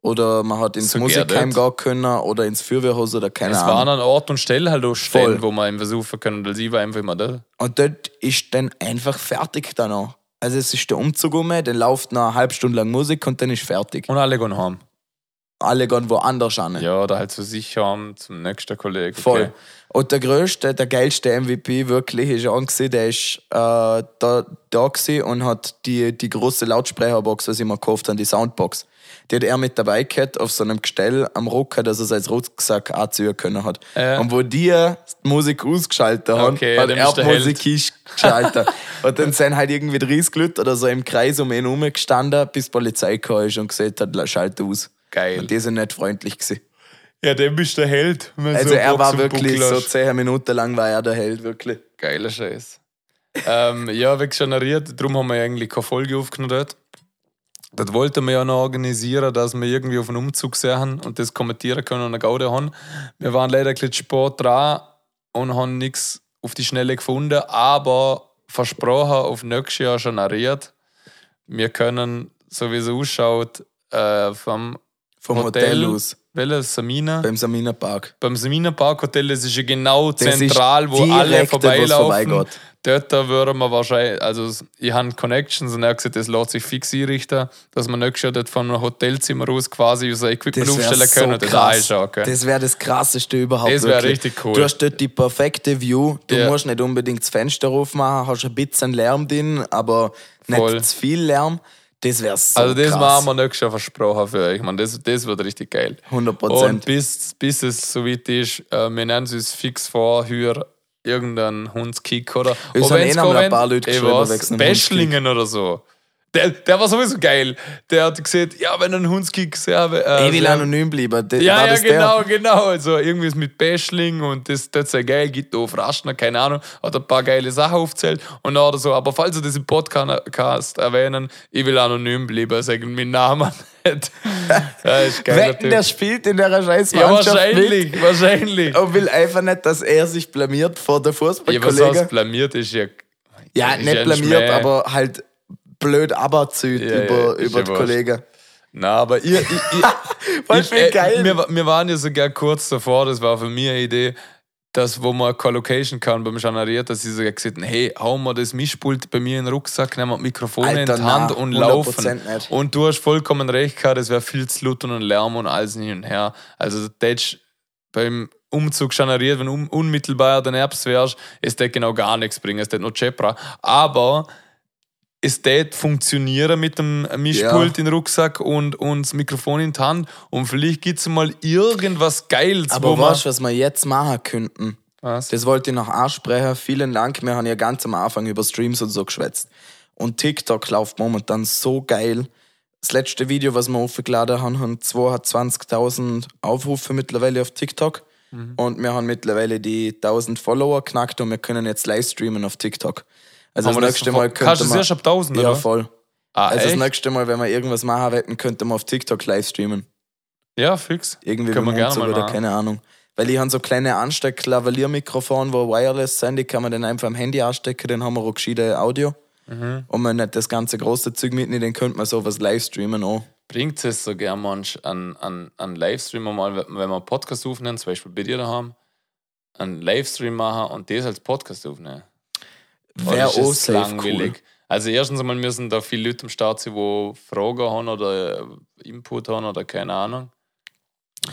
Oder man hat ins so Musikheim gehen können oder ins Feuerwehrhaus oder keine es Ahnung. Es waren an Ort und Stelle halt auch Stellen, wo man einfach suchen können. Und sie war einfach immer da. Und dort ist dann einfach fertig danach. Also es ist der Umzug um, dann läuft noch eine halbe Stunde lang Musik und dann ist fertig. Und alle gehen heim. Alle gehen woanders hin. Ja, oder halt zu sich heim, zum nächsten Kollegen. Voll. Okay. Und der größte, der geilste M V P wirklich ist angesehen, der ist äh, da, da gewesen und hat die, die große Lautsprecherbox, was ich mir gekauft habe, die Soundbox. Die hat er mit dabei gehabt auf so einem Gestell am Rucker, dass er es als Rucksack anziehen können hat. Äh. Und wo die die Musik ausgeschaltet haben, okay, hat er die Musik eingeschaltet. Und dann sind halt irgendwie dreißig Leute oder so im Kreis um ihn herum gestanden, bis die Polizei gekommen ist und gesagt hat, schalte aus. Geil. Und die sind nicht freundlich gewesen. Ja, dem bist du der Held. Also so er war wirklich so zehn Minuten lang war er der Held, wirklich. Geiler Scheiß. ähm, ja, wegen Schanariert, darum haben wir eigentlich keine Folge aufgenommen dort. Das wollten wir ja noch organisieren, dass wir irgendwie auf einen Umzug sehen und das kommentieren können und eine Gaude haben. Wir waren leider ein bisschen spät dran und haben nichts auf die Schnelle gefunden, aber versprochen auf nächstes Jahr Schanariert. Wir können, so wie es ausschaut, äh, vom, vom Hotel, Hotel aus. Welches? Samina? Beim Samina Park. Beim Samina Park Hotel, das ist ja genau das zentral, wo alle vorbeilaufen. Dort würden wir wahrscheinlich, also ich habe Connections und er hat gesagt, das lässt sich fix einrichten, dass man nächstes Jahr dort von einem Hotelzimmer aus quasi unser Equipment aufstellen so können und das anschauen können. Das wäre das Krasseste überhaupt. Das wäre richtig cool. Du hast dort die perfekte View, du yeah. musst nicht unbedingt das Fenster aufmachen, hast ein bisschen Lärm drin, aber nicht voll. Zu viel Lärm. Das wäre so also das krass. Machen wir nächstes Jahr versprochen für euch. Man, das, das wird richtig geil. hundert Prozent. Und bis, bis es soweit ist, äh, wir nennen es uns fix vor, heuer irgendeinen Hundskick oder... Es haben eh noch ein paar Leute geschrieben. Bäschlingen oder so. Der, der war sowieso geil. Der hat gesagt, ja, wenn ein Hundskick sehr... Äh, ich will anonym bleiben. De, ja, ja, genau, der? Genau. Also irgendwas mit Bäschling und das, das ist ja geil. Gibt auch Frastanz, keine Ahnung. Hat ein paar geile Sachen aufgezählt und oder so. Aber falls ihr das im Podcast erwähnen, ich will anonym bleiben, sagen meinen Namen nicht. Wetten, der spielt in der scheiß Mannschaft ja, wahrscheinlich, mit. Wahrscheinlich. Und will einfach nicht, dass er sich blamiert vor der Fußballkollegen. Ja, was heißt blamiert ist ja... Ja, ist nicht ja blamiert, Schmäh. Aber halt... blöd aber ja, über, ja, über die Kollegen. Nein, aber ihr... ich, ich, ich, ich, geil. Äh, wir, wir waren ja sogar kurz davor, das war für mich eine Idee, dass, wo man keine Location kann beim Janariert, dass sie sogar gesagt haben, hey, hauen wir das Mischpult bei mir in den Rucksack, nehmen wir das Mikrofon Alter, in die Hand nein, und laufen. Nicht. Und du hast vollkommen recht gehabt, es wäre viel zu laut und Lärm und alles hin und her. Also das beim Umzug Janariert, wenn du unmittelbar den Herbst wärst, es würde genau gar nichts bringen, es würde nur Chepra. Aber... es tät funktionieren mit dem Mischpult ja. in den Rucksack und, und das Mikrofon in die Hand. Und vielleicht gibt es mal irgendwas Geiles. Aber wo weißt du, was wir jetzt machen könnten? Was? Das wollte ich noch ansprechen. Vielen Dank. Wir haben ja ganz am Anfang über Streams und so geschwätzt. Und TikTok läuft momentan so geil. Das letzte Video, was wir aufgeladen haben, haben zweihundertzwanzigtausend Aufrufe mittlerweile auf TikTok. Mhm. Und wir haben mittlerweile die tausend Follower knackt und wir können jetzt live streamen auf TikTok. Also das, das nächste Mal könnte man... Kannst du es erst ab tausend, ja, oder? Ja, voll. Ah, also echt? Das nächste Mal, wenn wir irgendwas machen wollten, könnte man auf TikTok live streamen. Ja, fix. Irgendwie können wir gerne mal oder machen. Keine Ahnung. Weil ich habe so kleine Ansteck-Lavalier-Mikrofone, wo wireless sind, die kann man dann einfach am Handy anstecken, dann haben wir auch gescheite Audio. Mhm. Und man nicht das ganze große Zeug mitnehmen, dann könnte man sowas live streamen auch. Bringt es so gerne manch an, an, an Livestreamer mal, wenn wir einen Podcast aufnehmen, zum Beispiel bei dir daheim, einen Livestream machen und das als Podcast aufnehmen? Wäre auch langweilig. Cool. Also erstens einmal müssen da viele Leute am Start sein, die Fragen haben oder Input haben oder keine Ahnung.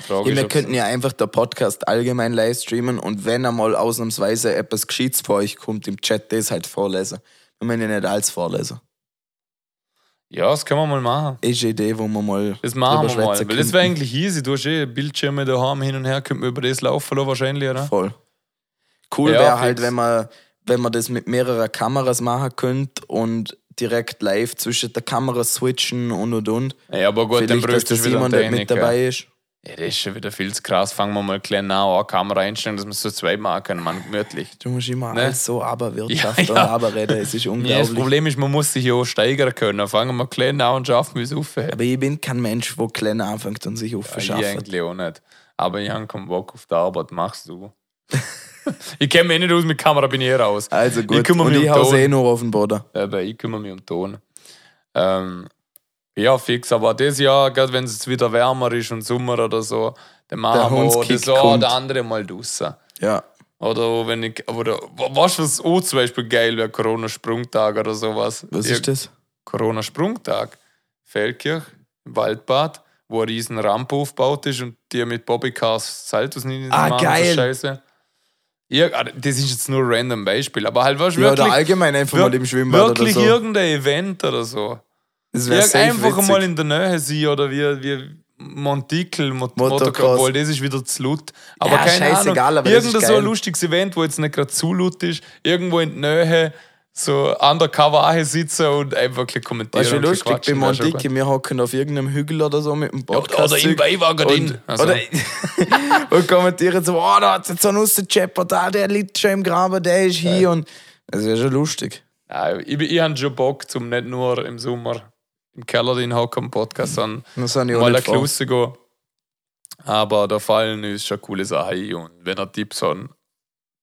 Ja, wir könnten ja einfach den Podcast allgemein live streamen und wenn einmal ausnahmsweise etwas Gescheites vor euch kommt im Chat, das halt vorlesen. Wir müssen ja nicht alles vorlesen. Ja, das können wir mal machen. Ist eine Idee, wo wir mal das machen wir mal, weil das wäre eigentlich easy. Du hast eh Bildschirme daheim hin und her, könnten wir über das laufen lassen wahrscheinlich, oder? Voll. Cool ja, wäre halt, wenn man... wenn man das mit mehreren Kameras machen könnt und direkt live zwischen der Kamera switchen und und und. Ja, aber gut, dann brauchst du wieder jemand mit dabei ist. Ja, das ist schon wieder viel zu krass. Fangen wir mal klein an, eine Kamera einstellen, dass wir es so zwei machen können, man, gemütlich. Du musst immer ne? alles so Aberwirtschaft ja, ja. und Aberreden, es ist unglaublich. Ja, das Problem ist, man muss sich ja auch steigern können. Fangen wir klein an und schaffen wir es auf. Aber ich bin kein Mensch, der klein anfängt und sich aufschafft. Ja, ich eigentlich auch nicht. Aber ich habe keinen Bock auf die Arbeit, machst du. Ich kenne mich nicht aus, mit Kamera bin ich eh raus. Also gut, ich kümmere mich und ich um hause eh noch auf den Boden. Aber ich kümmere mich um Ton. Ähm, ja, fix, aber dieses Jahr, wenn es jetzt wieder wärmer ist und Sommer oder so, dann machen wir auch das eine oder andere mal draußen. Ja. Oder wenn ich, oder, weißt du, was auch zum Beispiel geil wäre, Corona-Sprungtag oder sowas. Was ist das? Corona-Sprungtag. Feldkirch, im Waldbad, wo eine riesen Rampe aufgebaut ist und die mit Bobbycars Saltos nicht ah, machen. Ah, geil! Scheiße. Ja, das ist jetzt nur ein random Beispiel, aber halt was ja, wirklich... Ja, oder allgemein einfach wir, mal im Schwimmbad oder so. Wirklich irgendein Event oder so. Das wäre safe einfach witzig. Mal in der Nähe sein oder wie, wie Montikel, Mot- Motocross, weil das ist wieder zu laut. Aber ja, keine scheißegal, Ahnung, irgendein so ein lustiges Event, wo jetzt nicht gerade zu laut ist, irgendwo in der Nähe so undercover sitzen und einfach kommentieren. Das ist lustig, bei Montikel, wir hocken auf irgendeinem Hügel oder so mit dem Podcast. Ja, oder im Beiwagen drin. Also. Und kommentieren so, oh, da hat es jetzt so einen Aussetzschepper, da, der liegt schon im Graben, der ist hier. Und das ist schon lustig. Ja, ich ich habe schon Bock, zum nicht nur im Sommer im Keller den hocken, Podcast, sondern mal eine Klasse gehen. Aber da fallen uns schon coole Sachen. Und wenn ihr Tipps habt,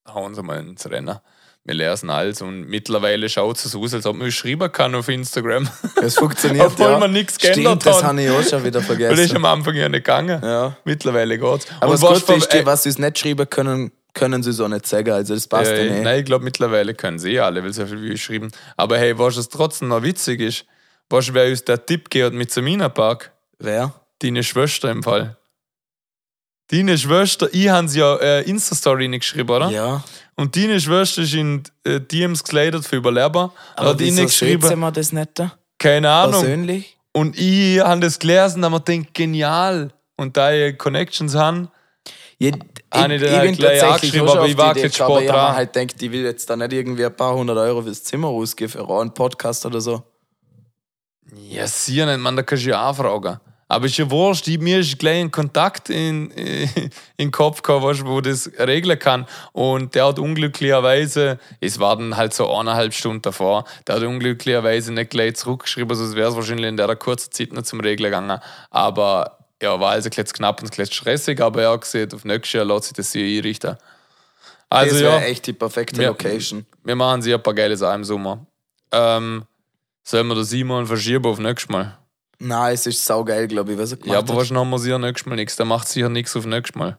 hauen sie mal ins Rennen. Wir lesen alles und mittlerweile schaut es aus, als ob man es schreiben kann auf Instagram. Es funktioniert, obwohl ja. man nichts geändert hat. Stimmt, das habe ich auch schon wieder vergessen. Weil ich am Anfang ja nicht gegangen. Ja. Mittlerweile geht's. Aber und das Gute ist, die, was sie es nicht schreiben können, können sie es auch nicht sagen. Also das passt äh, ja nicht. Nein, ich glaube, mittlerweile können sie eh alle, weil so viel wie schreiben. Aber hey, was es trotzdem noch witzig ist, weißt du, wer uns der Tipp gehört mit Samina Park? Wer? Deine Schwester im Fall. Deine Schwester, ich habe sie ja äh, Insta-Story nicht geschrieben, oder? Ja. Und deine Schwester ist in äh, D Ms geleitet für Überleber. Aber wieso schreibt sie mir das nicht? Keine Ahnung. Persönlich? Und ich habe das gelesen, aber ich denke, genial. Und da ich Connections habe, ja, habe ich, ich dann ich gleich angeschrieben, aber ich war jetzt Sport dran. Ich habe halt gedacht, ich will jetzt da nicht irgendwie ein paar hundert Euro fürs Zimmer rausgeben, für einen Podcast oder so. Ja, sicher nicht, man, da kannst du ja auch fragen. Aber ist ja wurscht, ich, mir ist gleich ein Kontakt in, in, in den Kopf gekommen, wo das regeln kann. Und der hat unglücklicherweise, es war dann halt so eineinhalb Stunden davor, der hat unglücklicherweise nicht gleich zurückgeschrieben, sonst wäre es wahrscheinlich in der kurzen Zeit noch zum Regeln gegangen. Aber ja, war also gleich knapp und gleich stressig, aber er hat gesehen, auf nächstes Jahr lässt sich das hier einrichten. Also, das wäre ja, echt die perfekte wir, Location. Wir machen sie ein paar geile Sachen im Sommer. Ähm, sollen wir das Simon verschieben auf nächstes Mal? Nein, es ist saugeil, glaube ich, was er gemacht hat. Ja, aber was machen wir sicher nächstes Mal nichts? Der macht sicher nichts auf nächstes Mal.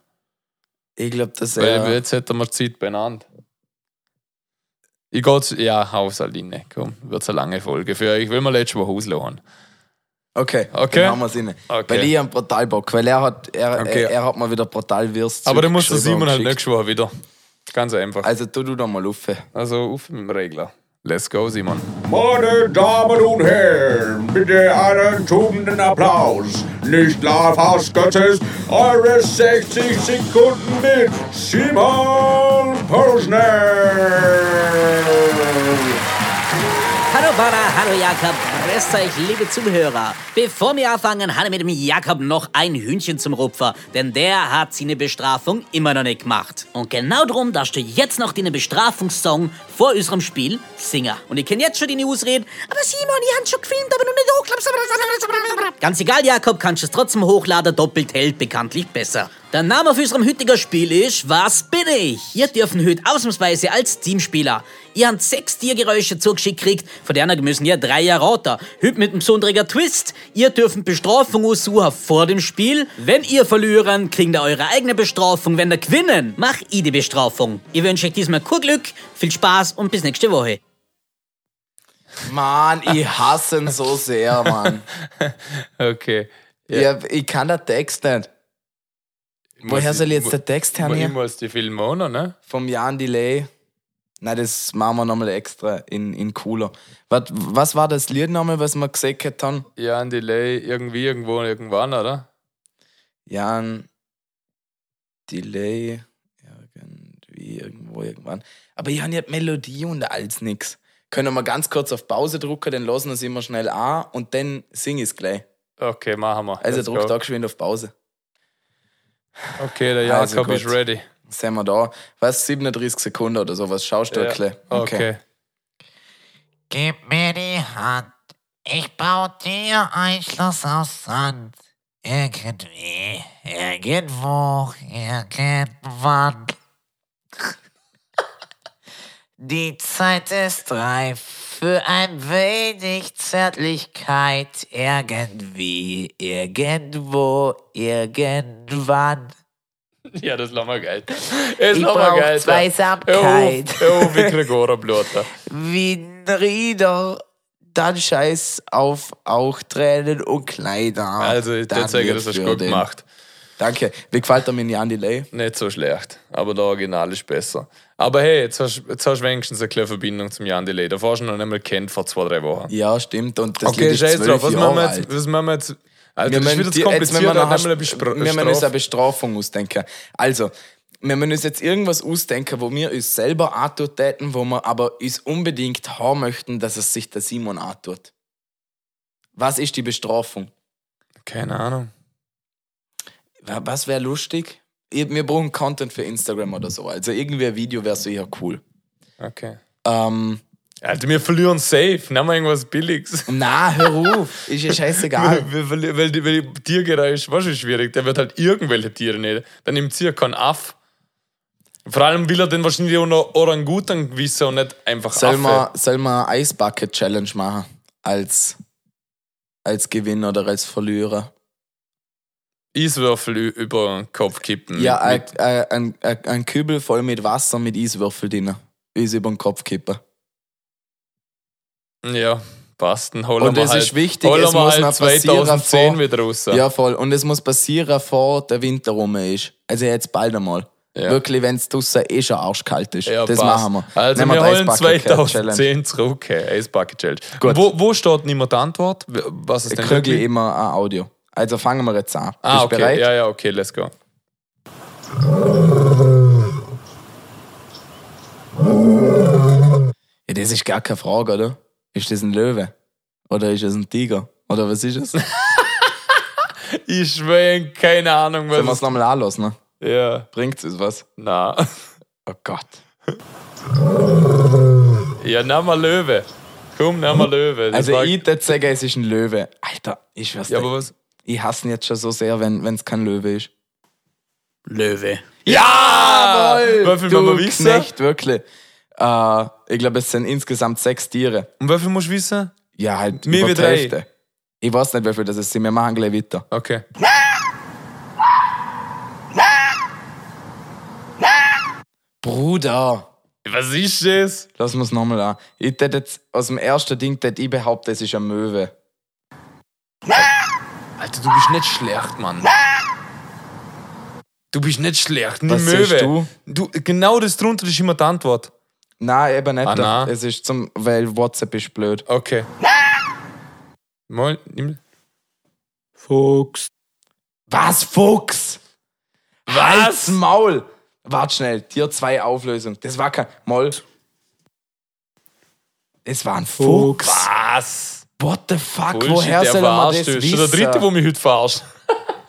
Ich glaube, dass er... Weil jetzt hätten wir Zeit beieinander. Ich gehe zu... Ja, hau's halt rein. Komm, wird eine lange Folge für euch. Will man letztes Mal rauslassen. Okay, okay, dann haben wir es rein. Okay. Weil ich einen brutal Bock, weil er hat, er, okay. er, er hat mir wieder brutal Würst. Aber dann muss der Simon halt nächstes Mal wieder. Ganz einfach. Also tu du da mal auf. Also auf mit dem Regler. Let's go, Simon. Meine Damen und Herren, bitte einen tobenden Applaus. Nicht laut, Hausgottes, eure sechzig Sekunden mit Simon Posner. Hallo Baba, hallo Jakob, grüßt euch, liebe Zuhörer. Bevor wir anfangen, habe ich mit dem Jakob noch ein Hühnchen zum Rupfer, denn der hat seine Bestrafung immer noch nicht gemacht. Und genau darum darfst du jetzt noch deinen Bestrafungssong vor unserem Spiel singen. Und ich kenne jetzt schon deine Ausreden, aber Simon, ich habe schon gefilmt, aber noch nicht hochgeladen. Ganz egal, Jakob, kannst du es trotzdem hochladen, doppelt hält bekanntlich besser. Der Name auf unserem heutigen Spiel ist «Was bin ich?». Ihr dürfen heute ausnahmsweise als Teamspieler. Ihr habt sechs Tiergeräusche zugeschickt gekriegt, von denen müssen ihr drei erraten. Heute mit einem besonderen Twist. Ihr dürft Bestrafung aussuchen vor dem Spiel. Wenn ihr verlieren, kriegt ihr eure eigene Bestrafung. Wenn ihr gewinnen, mach ich die Bestrafung. Ich wünsche euch diesmal viel Glück, viel Spaß und bis nächste Woche. Mann, ich hasse ihn so sehr, Mann. Okay. Ja. Ich, ich kann den Text nicht. Woher soll jetzt der Text hernehmen? Ich muss die Filme auch noch, ne? Vom Jan Delay. Nein, das machen wir nochmal extra in, in cooler. Was, was war das Lied nochmal, was wir gesagt haben? Jan Delay, irgendwie, irgendwo, irgendwann, oder? Jan Delay, irgendwie, irgendwo, irgendwann. Aber ich habe nicht Melodie und alles nix. Können wir ganz kurz auf Pause drücken, dann lassen wir es immer schnell an und dann sing ich es gleich. Okay, machen wir. Also drück da geschwind auf Pause. Okay, der Jakob also ist ready. Sind wir da. Was, siebenunddreißig Sekunden oder sowas? Schaust du ja. Okay. okay. Gib mir die Hand, ich baue dir ein Schloss aus Sand. Irgendwie, irgendwo, irgendwann. Die Zeit ist reif für ein wenig Zärtlichkeit. Irgendwie, irgendwo, irgendwann. Ja, das ist nochmal geil. Das ich brauche Zweisamkeit. Oh, wie Gregora-Blotter. Wie ein Rieder, dann scheiß auf auch Tränen und Kleider. Also, ich zeige, das hast du gut gemacht. Danke. Wie gefällt mir Jan Delay? Nicht so schlecht, aber der Original ist besser. Aber hey, jetzt hast, jetzt hast du wenigstens eine kleine Verbindung zum Jan Delay. Da warst du noch nicht mal kennt vor zwei, drei Wochen. Ja, stimmt. Und das okay, scheiß drauf. Was machen wir jetzt? Was machen wir jetzt? Also, wir das müssen, ist wieder jetzt, jetzt, wir müssen, eine Bestra- wir müssen uns eine Bestrafung ausdenken. Also, wir müssen uns jetzt irgendwas ausdenken, wo wir uns selber antut täten, wo wir aber uns unbedingt haben möchten, dass es sich der Simon antut. Was ist die Bestrafung? Keine Ahnung. Was wäre lustig? Wir brauchen Content für Instagram oder so. Also irgendwie ein Video wäre sicher cool. Okay. Ähm, Alter, wir verlieren safe. Nehmen wir irgendwas Billiges. Nein, hör auf. Ist ja scheißegal. weil, weil, weil, weil Tiergeräusch war schon schwierig. Der wird halt irgendwelche Tiere nicht. Dann nimmt sie ja keinen Aff. Vor allem will er dann wahrscheinlich auch noch Orangutan gewissen und nicht einfach soll Affe. Sollen wir eine Eisbucket-Challenge machen? Als, als Gewinner oder als Verlierer? Eiswürfel über den Kopf kippen. Ja, ein, ein, ein Kübel voll mit Wasser mit Eiswürfel drin. Eis über den Kopf kippen. Ja, passt. Dann holen und das halt, ist wichtig, es muss halt zweitausendzehn vor, wieder raus. Ja, voll. Und es muss passieren, vor der Winter rum ist. Also jetzt bald einmal. Ja. Wirklich, wenn es draussen eh schon arschkalt ist. Ja, das passt. Machen wir. Also nehmen wir, wir holen zweitausendzehn zurück. Eisbucket-Challenge. Gut. Wo, wo steht nicht mehr die Antwort? Was ist denn wirklich immer ein Audio. Also fangen wir jetzt an. Ah, bist okay. Bereit? Ja, ja, okay, let's go. Ja, das ist gar keine Frage, oder? Ist das ein Löwe? Oder ist das ein Tiger? Oder was ist es? Ich schwöre, keine Ahnung. Was sollen wir es nochmal anlassen? Ne? Ja. Bringt es was? Nein. Oh Gott. Ja, nehmen wir Löwe. Komm, nehmen wir Löwe. Das also ich würde sagen, es ist ein Löwe. Alter, ich weiß ja, aber was? Ich hasse ihn jetzt schon so sehr, wenn es kein Löwe ist. Löwe. Ja! Jawohl! Wie viel du wissen? Knecht, wirklich. Äh, ich glaube, es sind insgesamt sechs Tiere. Und wie viel musst du wissen? Ja, halt mehr über die Hälfte. Ich weiß nicht, wofür das ist. Wir machen gleich weiter. Okay. Bruder! Was ist das? Lass uns nochmal an. Ich tät jetzt aus dem ersten Ding, tät ich behaupte, es ist eine Möwe. Alter, du bist nicht schlecht, Mann. Du bist nicht schlecht. Eine Was Möwe. Du? du? Genau das drunter ist immer die Antwort. Nein, eben nicht. Ah, es ist zum, weil WhatsApp ist blöd. Okay. Mal, nimm. Fuchs. Was, Fuchs? Was? Halt's Maul! Warte schnell, Tier zwei Auflösung. Das war kein Moll. Das war ein Fuchs. Fuchs. Was? What the fuck? Bullshit, woher soll man das wissen? Das ist der dritte, der mich heute verarscht.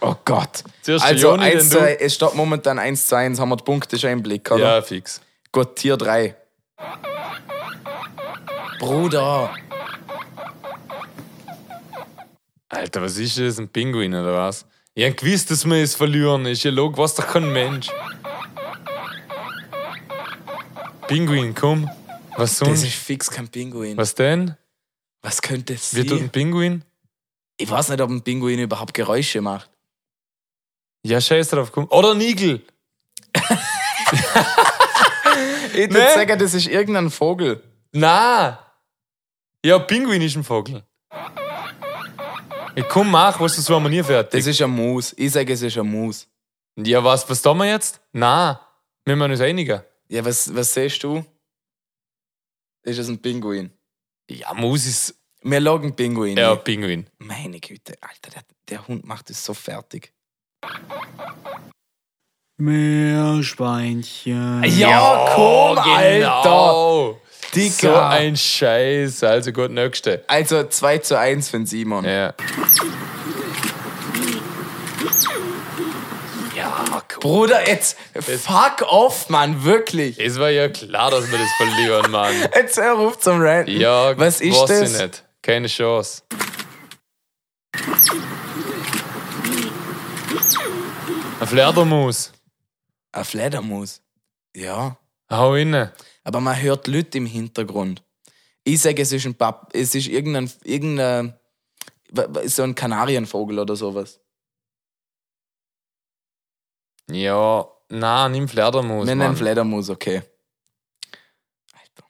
Oh Gott. Zuerst also Joni, eins, äh, es steht momentan eins zu eins. Haben wir die Punkte schon im Blick, oder? Ja, fix. Gut, Tier drei. Bruder. Alter, was ist das? Ein Pinguin oder was? Ich hab gewusst, dass wir es verlieren. Ist ja logisch, was doch kein Mensch. Pinguin, komm. Was sonst? Das ist fix kein Pinguin. Was denn? Was könnte es sein? Wie tut ein Pinguin? Ich weiß nicht, ob ein Pinguin überhaupt Geräusche macht. Ja, scheiß drauf, komm. Oder ein Igel. Ich würde nee. sagen, das ist irgendein Vogel. Nein. Ja, Pinguin ist ein Vogel. Ich komm, mach, was du so am nie fertig. Das ist ein Maus. Ich sage, es ist ein Maus. Ja, was, was tun wir jetzt? Nein. Wir müssen uns einigen. Ja, was, was siehst du? Ist das ein Pinguin? Ja, Maus ist... Wir lagen Pinguin. Ja, Pinguin. Meine Güte, Alter, der, der Hund macht es so fertig. Meerschweinchen. Ja, komm, genau. Alter. Dicker. So ein Scheiß. Also gut, nächste. Also zwei zu eins für den Simon. Ja. Bruder, jetzt das fuck off, Mann, wirklich. Es war ja klar, dass wir das verlieren, Mann. Jetzt er ruft zum Ranten. Ja, was ist das? Ich nicht. Keine Chance. Ein Fledermaus. Ein Fledermaus? Ja. Hau inne. Aber man hört Leute im Hintergrund. Ich sage, es ist ein Papp, es ist irgendein, irgendein so ein Kanarienvogel oder sowas. Ja, nein, nimm Fledermaus. Wir nehmen Fledermaus, okay. Alter.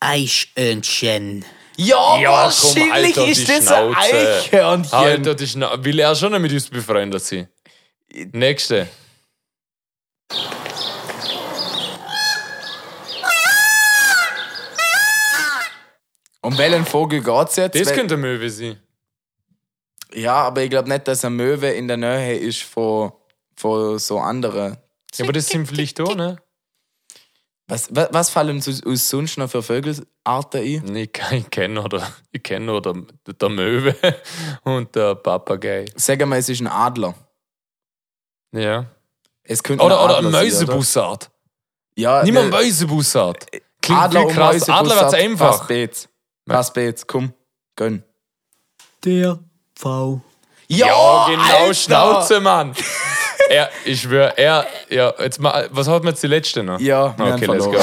Eichhörnchen. Ja, ja, wahrscheinlich komm, Alter, ist das ein Eichhörnchen. Alter, die Schnauze. Will er schon mit uns befreundet sein? Nächste. Um welchen Vogel geht's jetzt? Das könnte eine Möwe sein. Ja, aber ich glaube nicht, dass eine Möwe in der Nähe ist von... Von so anderen. Ja, aber das sind vielleicht auch, ne? Was, was, was fallen uns sonst noch für Vögelarten ein? Nee, ich kenne nur, der, ich kenn nur der, der Möwe und der Papagei. Sagen wir, es ist ein Adler. Ja. Es könnte oder ein oder eine Mäusebussard. Ja, nimm eine Mäusebussard. Klingt Adler viel krass. Adler wird's einfach. Pass Beetz. Pass Beetz, komm, gönn. Der V. Ja, ja genau, Alter. Schnauze, Mann. Er, ich schwöre, er, ja, jetzt mal, was hat man jetzt die letzte noch? Ja, wir okay, let's go.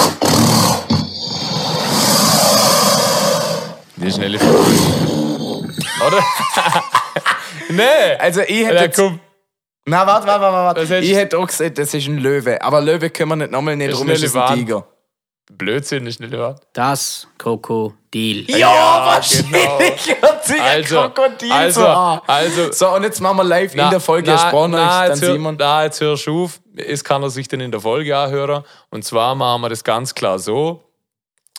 Die schnelle Frage. Oder? Nee! Also, ich hätte. Ja, jetzt, nein, warte, warte, warte, warte. Ich hätte auch gesagt, das ist ein Löwe. Aber Löwe können wir nicht nochmal nicht rum, das ist ein Tiger. Blödsinn, ist nicht wahr? Das Krokodil. Ja, ja wahrscheinlich genau. Hat sich also, ein Krokodil also, also, so, und jetzt machen wir live na, in der Folge Sprachnachricht, Simon. Na, jetzt hörst du auf. Es kann er sich dann in der Folge anhören. Und zwar machen wir das ganz klar so,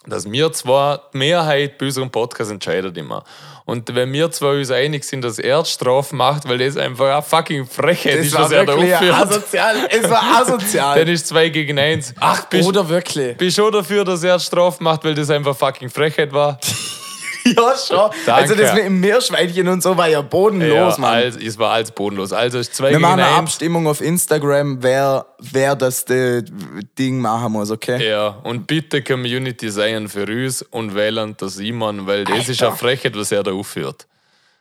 dass wir zwar die Mehrheit bei unserem Podcast entscheidet immer. Und wenn wir zwar uns einig sind, dass er die Strafe macht, weil das einfach eine fucking Frechheit ist, was er da aufführt. Asozial. Es war asozial. Dann ist zwei gegen eins. Ach, bist, oder wirklich? Bist du dafür, dass er die Strafe macht, weil das einfach fucking Frechheit war? Ja, schon. Danke. Also das mit dem Meerschweinchen und so war ja bodenlos, ja, Mann. Als, es war alles bodenlos. Also es ist zwei Wir gegen machen eine eins. Abstimmung auf Instagram, wer, wer das de, Ding machen muss, okay? Ja, und bitte Community seien für uns und wählen der Simon, weil das Alter. Ist eine Frechheit, was er da aufführt.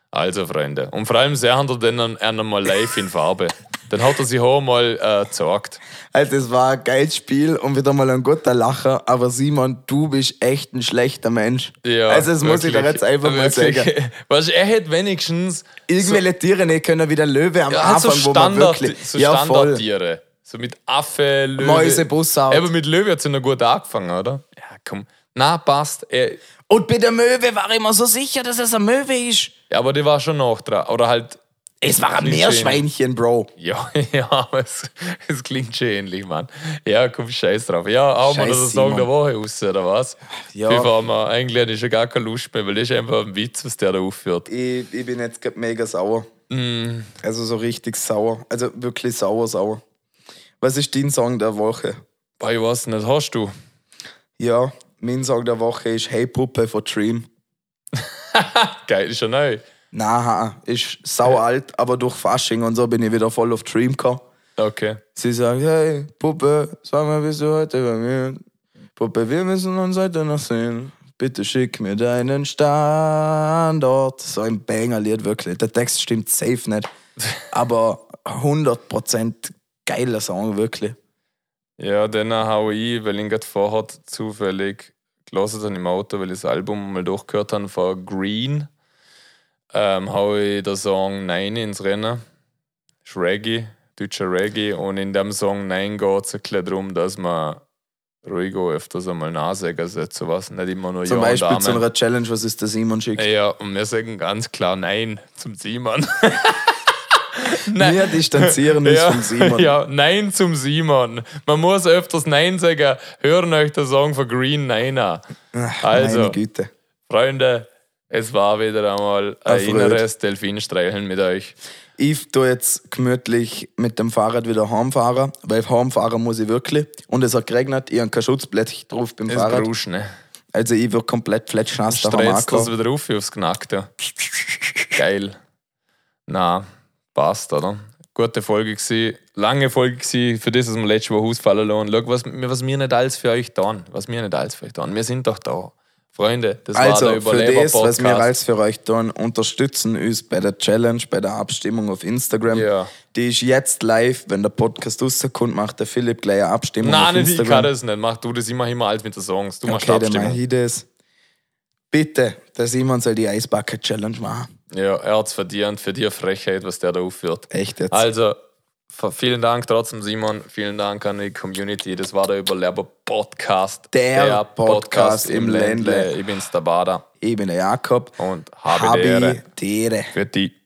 Also, Freunde. Und vor allem, sehr handelt er dann einmal live in Farbe. Dann hat er sich auch mal äh, gezeigt. Also das war ein geiles Spiel und wieder mal ein guter Lacher. Aber Simon, du bist echt ein schlechter Mensch. Ja, also das wirklich, muss ich dir jetzt einfach mal wirklich sagen. Weißt du, er hätte wenigstens... Irgendwelche so, Tiere nicht können, wie der Löwe am ja, Anfang, so Standard, wo man wirklich... So ja, Standardtiere. So mit Affe, Löwe. Mäuse, Bussard. Aber mit Löwe hat es ja noch gut angefangen, oder? Ja, komm. Na, passt. Er, und bei der Möwe war ich mir so sicher, dass es eine Möwe ist. Ja, aber die war schon noch dran. Oder halt... Es war ein Meerschweinchen, Bro. Ja, ja, es, es klingt schon ähnlich, Mann. Ja, komm, scheiß drauf. Ja, auch mal das Song der Woche raus, oder was? Ja. Bevor wir eigentlich schon gar keine Lust mehr, weil das ist einfach ein Witz, was der da aufführt. Ich, ich bin jetzt gerade mega sauer. Mm. Also so richtig sauer. Also wirklich sauer, sauer. Was ist dein Song der Woche? Boah, ich weiß nicht, hast du? Ja, mein Song der Woche ist Hey Puppe von Dream. Geil, ist ja neu. Nein, ist sau alt, aber durch Fasching und so bin ich wieder voll auf Dream gekommen. Okay. Sie sagen, hey, Puppe, sag mal, bist du heute bei mir? Puppe, wir müssen uns heute noch sehen. Bitte schick mir deinen Standort. So ein Banger-Lied, wirklich. Der Text stimmt safe nicht, aber hundert Prozent geiler Song, wirklich. Ja, den hau ich, weil ich ihn gerade vorher zufällig gelesen habe im Auto, weil ich das Album mal durchgehört habe von Green. Ähm, hau ich den Song Nein ins Rennen. Das ist Reggae, deutscher Reggae. Und in dem Song Nein geht es ein bisschen darum, dass man ruhig öfters einmal Nein sagen sollte. Was, nicht immer nur Ja und Amen. Zum Beispiel zu einer Challenge, was ist der Simon schickt. Ja, und wir sagen ganz klar Nein zum Simon. Nein. Wir distanzieren uns ja, vom Simon. Ja, Nein zum Simon. Man muss öfters Nein sagen. Hören euch den Song von Green Nein an. Also, meine Güte. Freunde, es war wieder einmal ein Erfreut. Inneres Delfinstreicheln mit euch. Ich tue jetzt gemütlich mit dem Fahrrad wieder heimfahren, weil heimfahren muss ich wirklich. Und es hat geregnet, ich habe kein Schutzblech drauf beim es Fahrrad. Brauchst, ne? Also ich würde komplett fletschnass daheim ankommen. Stretzt das wieder rauf aufs Knackte. Geil. Na, passt, oder? Gute Folge gewesen, lange Folge gewesen, für das, was wir letztes Mal ausfallen lassen. Schau, was, was wir nicht alles für euch tun. Was wir nicht alles für euch tun. Wir sind doch da. Freunde, das also, war der Überleber-Podcast. Also, für das, was wir alles für euch tun, unterstützen uns bei der Challenge, bei der Abstimmung auf Instagram. Ja. Die ist jetzt live, wenn der Podcast rauskommt, macht der Philipp gleich eine Abstimmung Nein, auf nicht, Instagram. Nein, ich kann das nicht. Mach du das immer, immer alles mit den Songs. Du okay, machst Abstimmung. Okay, dann mach ich das. Bitte, der Simon soll die Eisbacke-Challenge machen. Ja, er hat es verdient, für die Frechheit, was der da aufführt. Echt jetzt? Also, vielen Dank trotzdem, Simon. Vielen Dank an die Community. Das war der Überleber-Podcast. Der, der Podcast, Podcast im Ländle. Ländle. Ich bin's, der Bader. Ich bin der Jakob. Und habe die Ehre. Für die.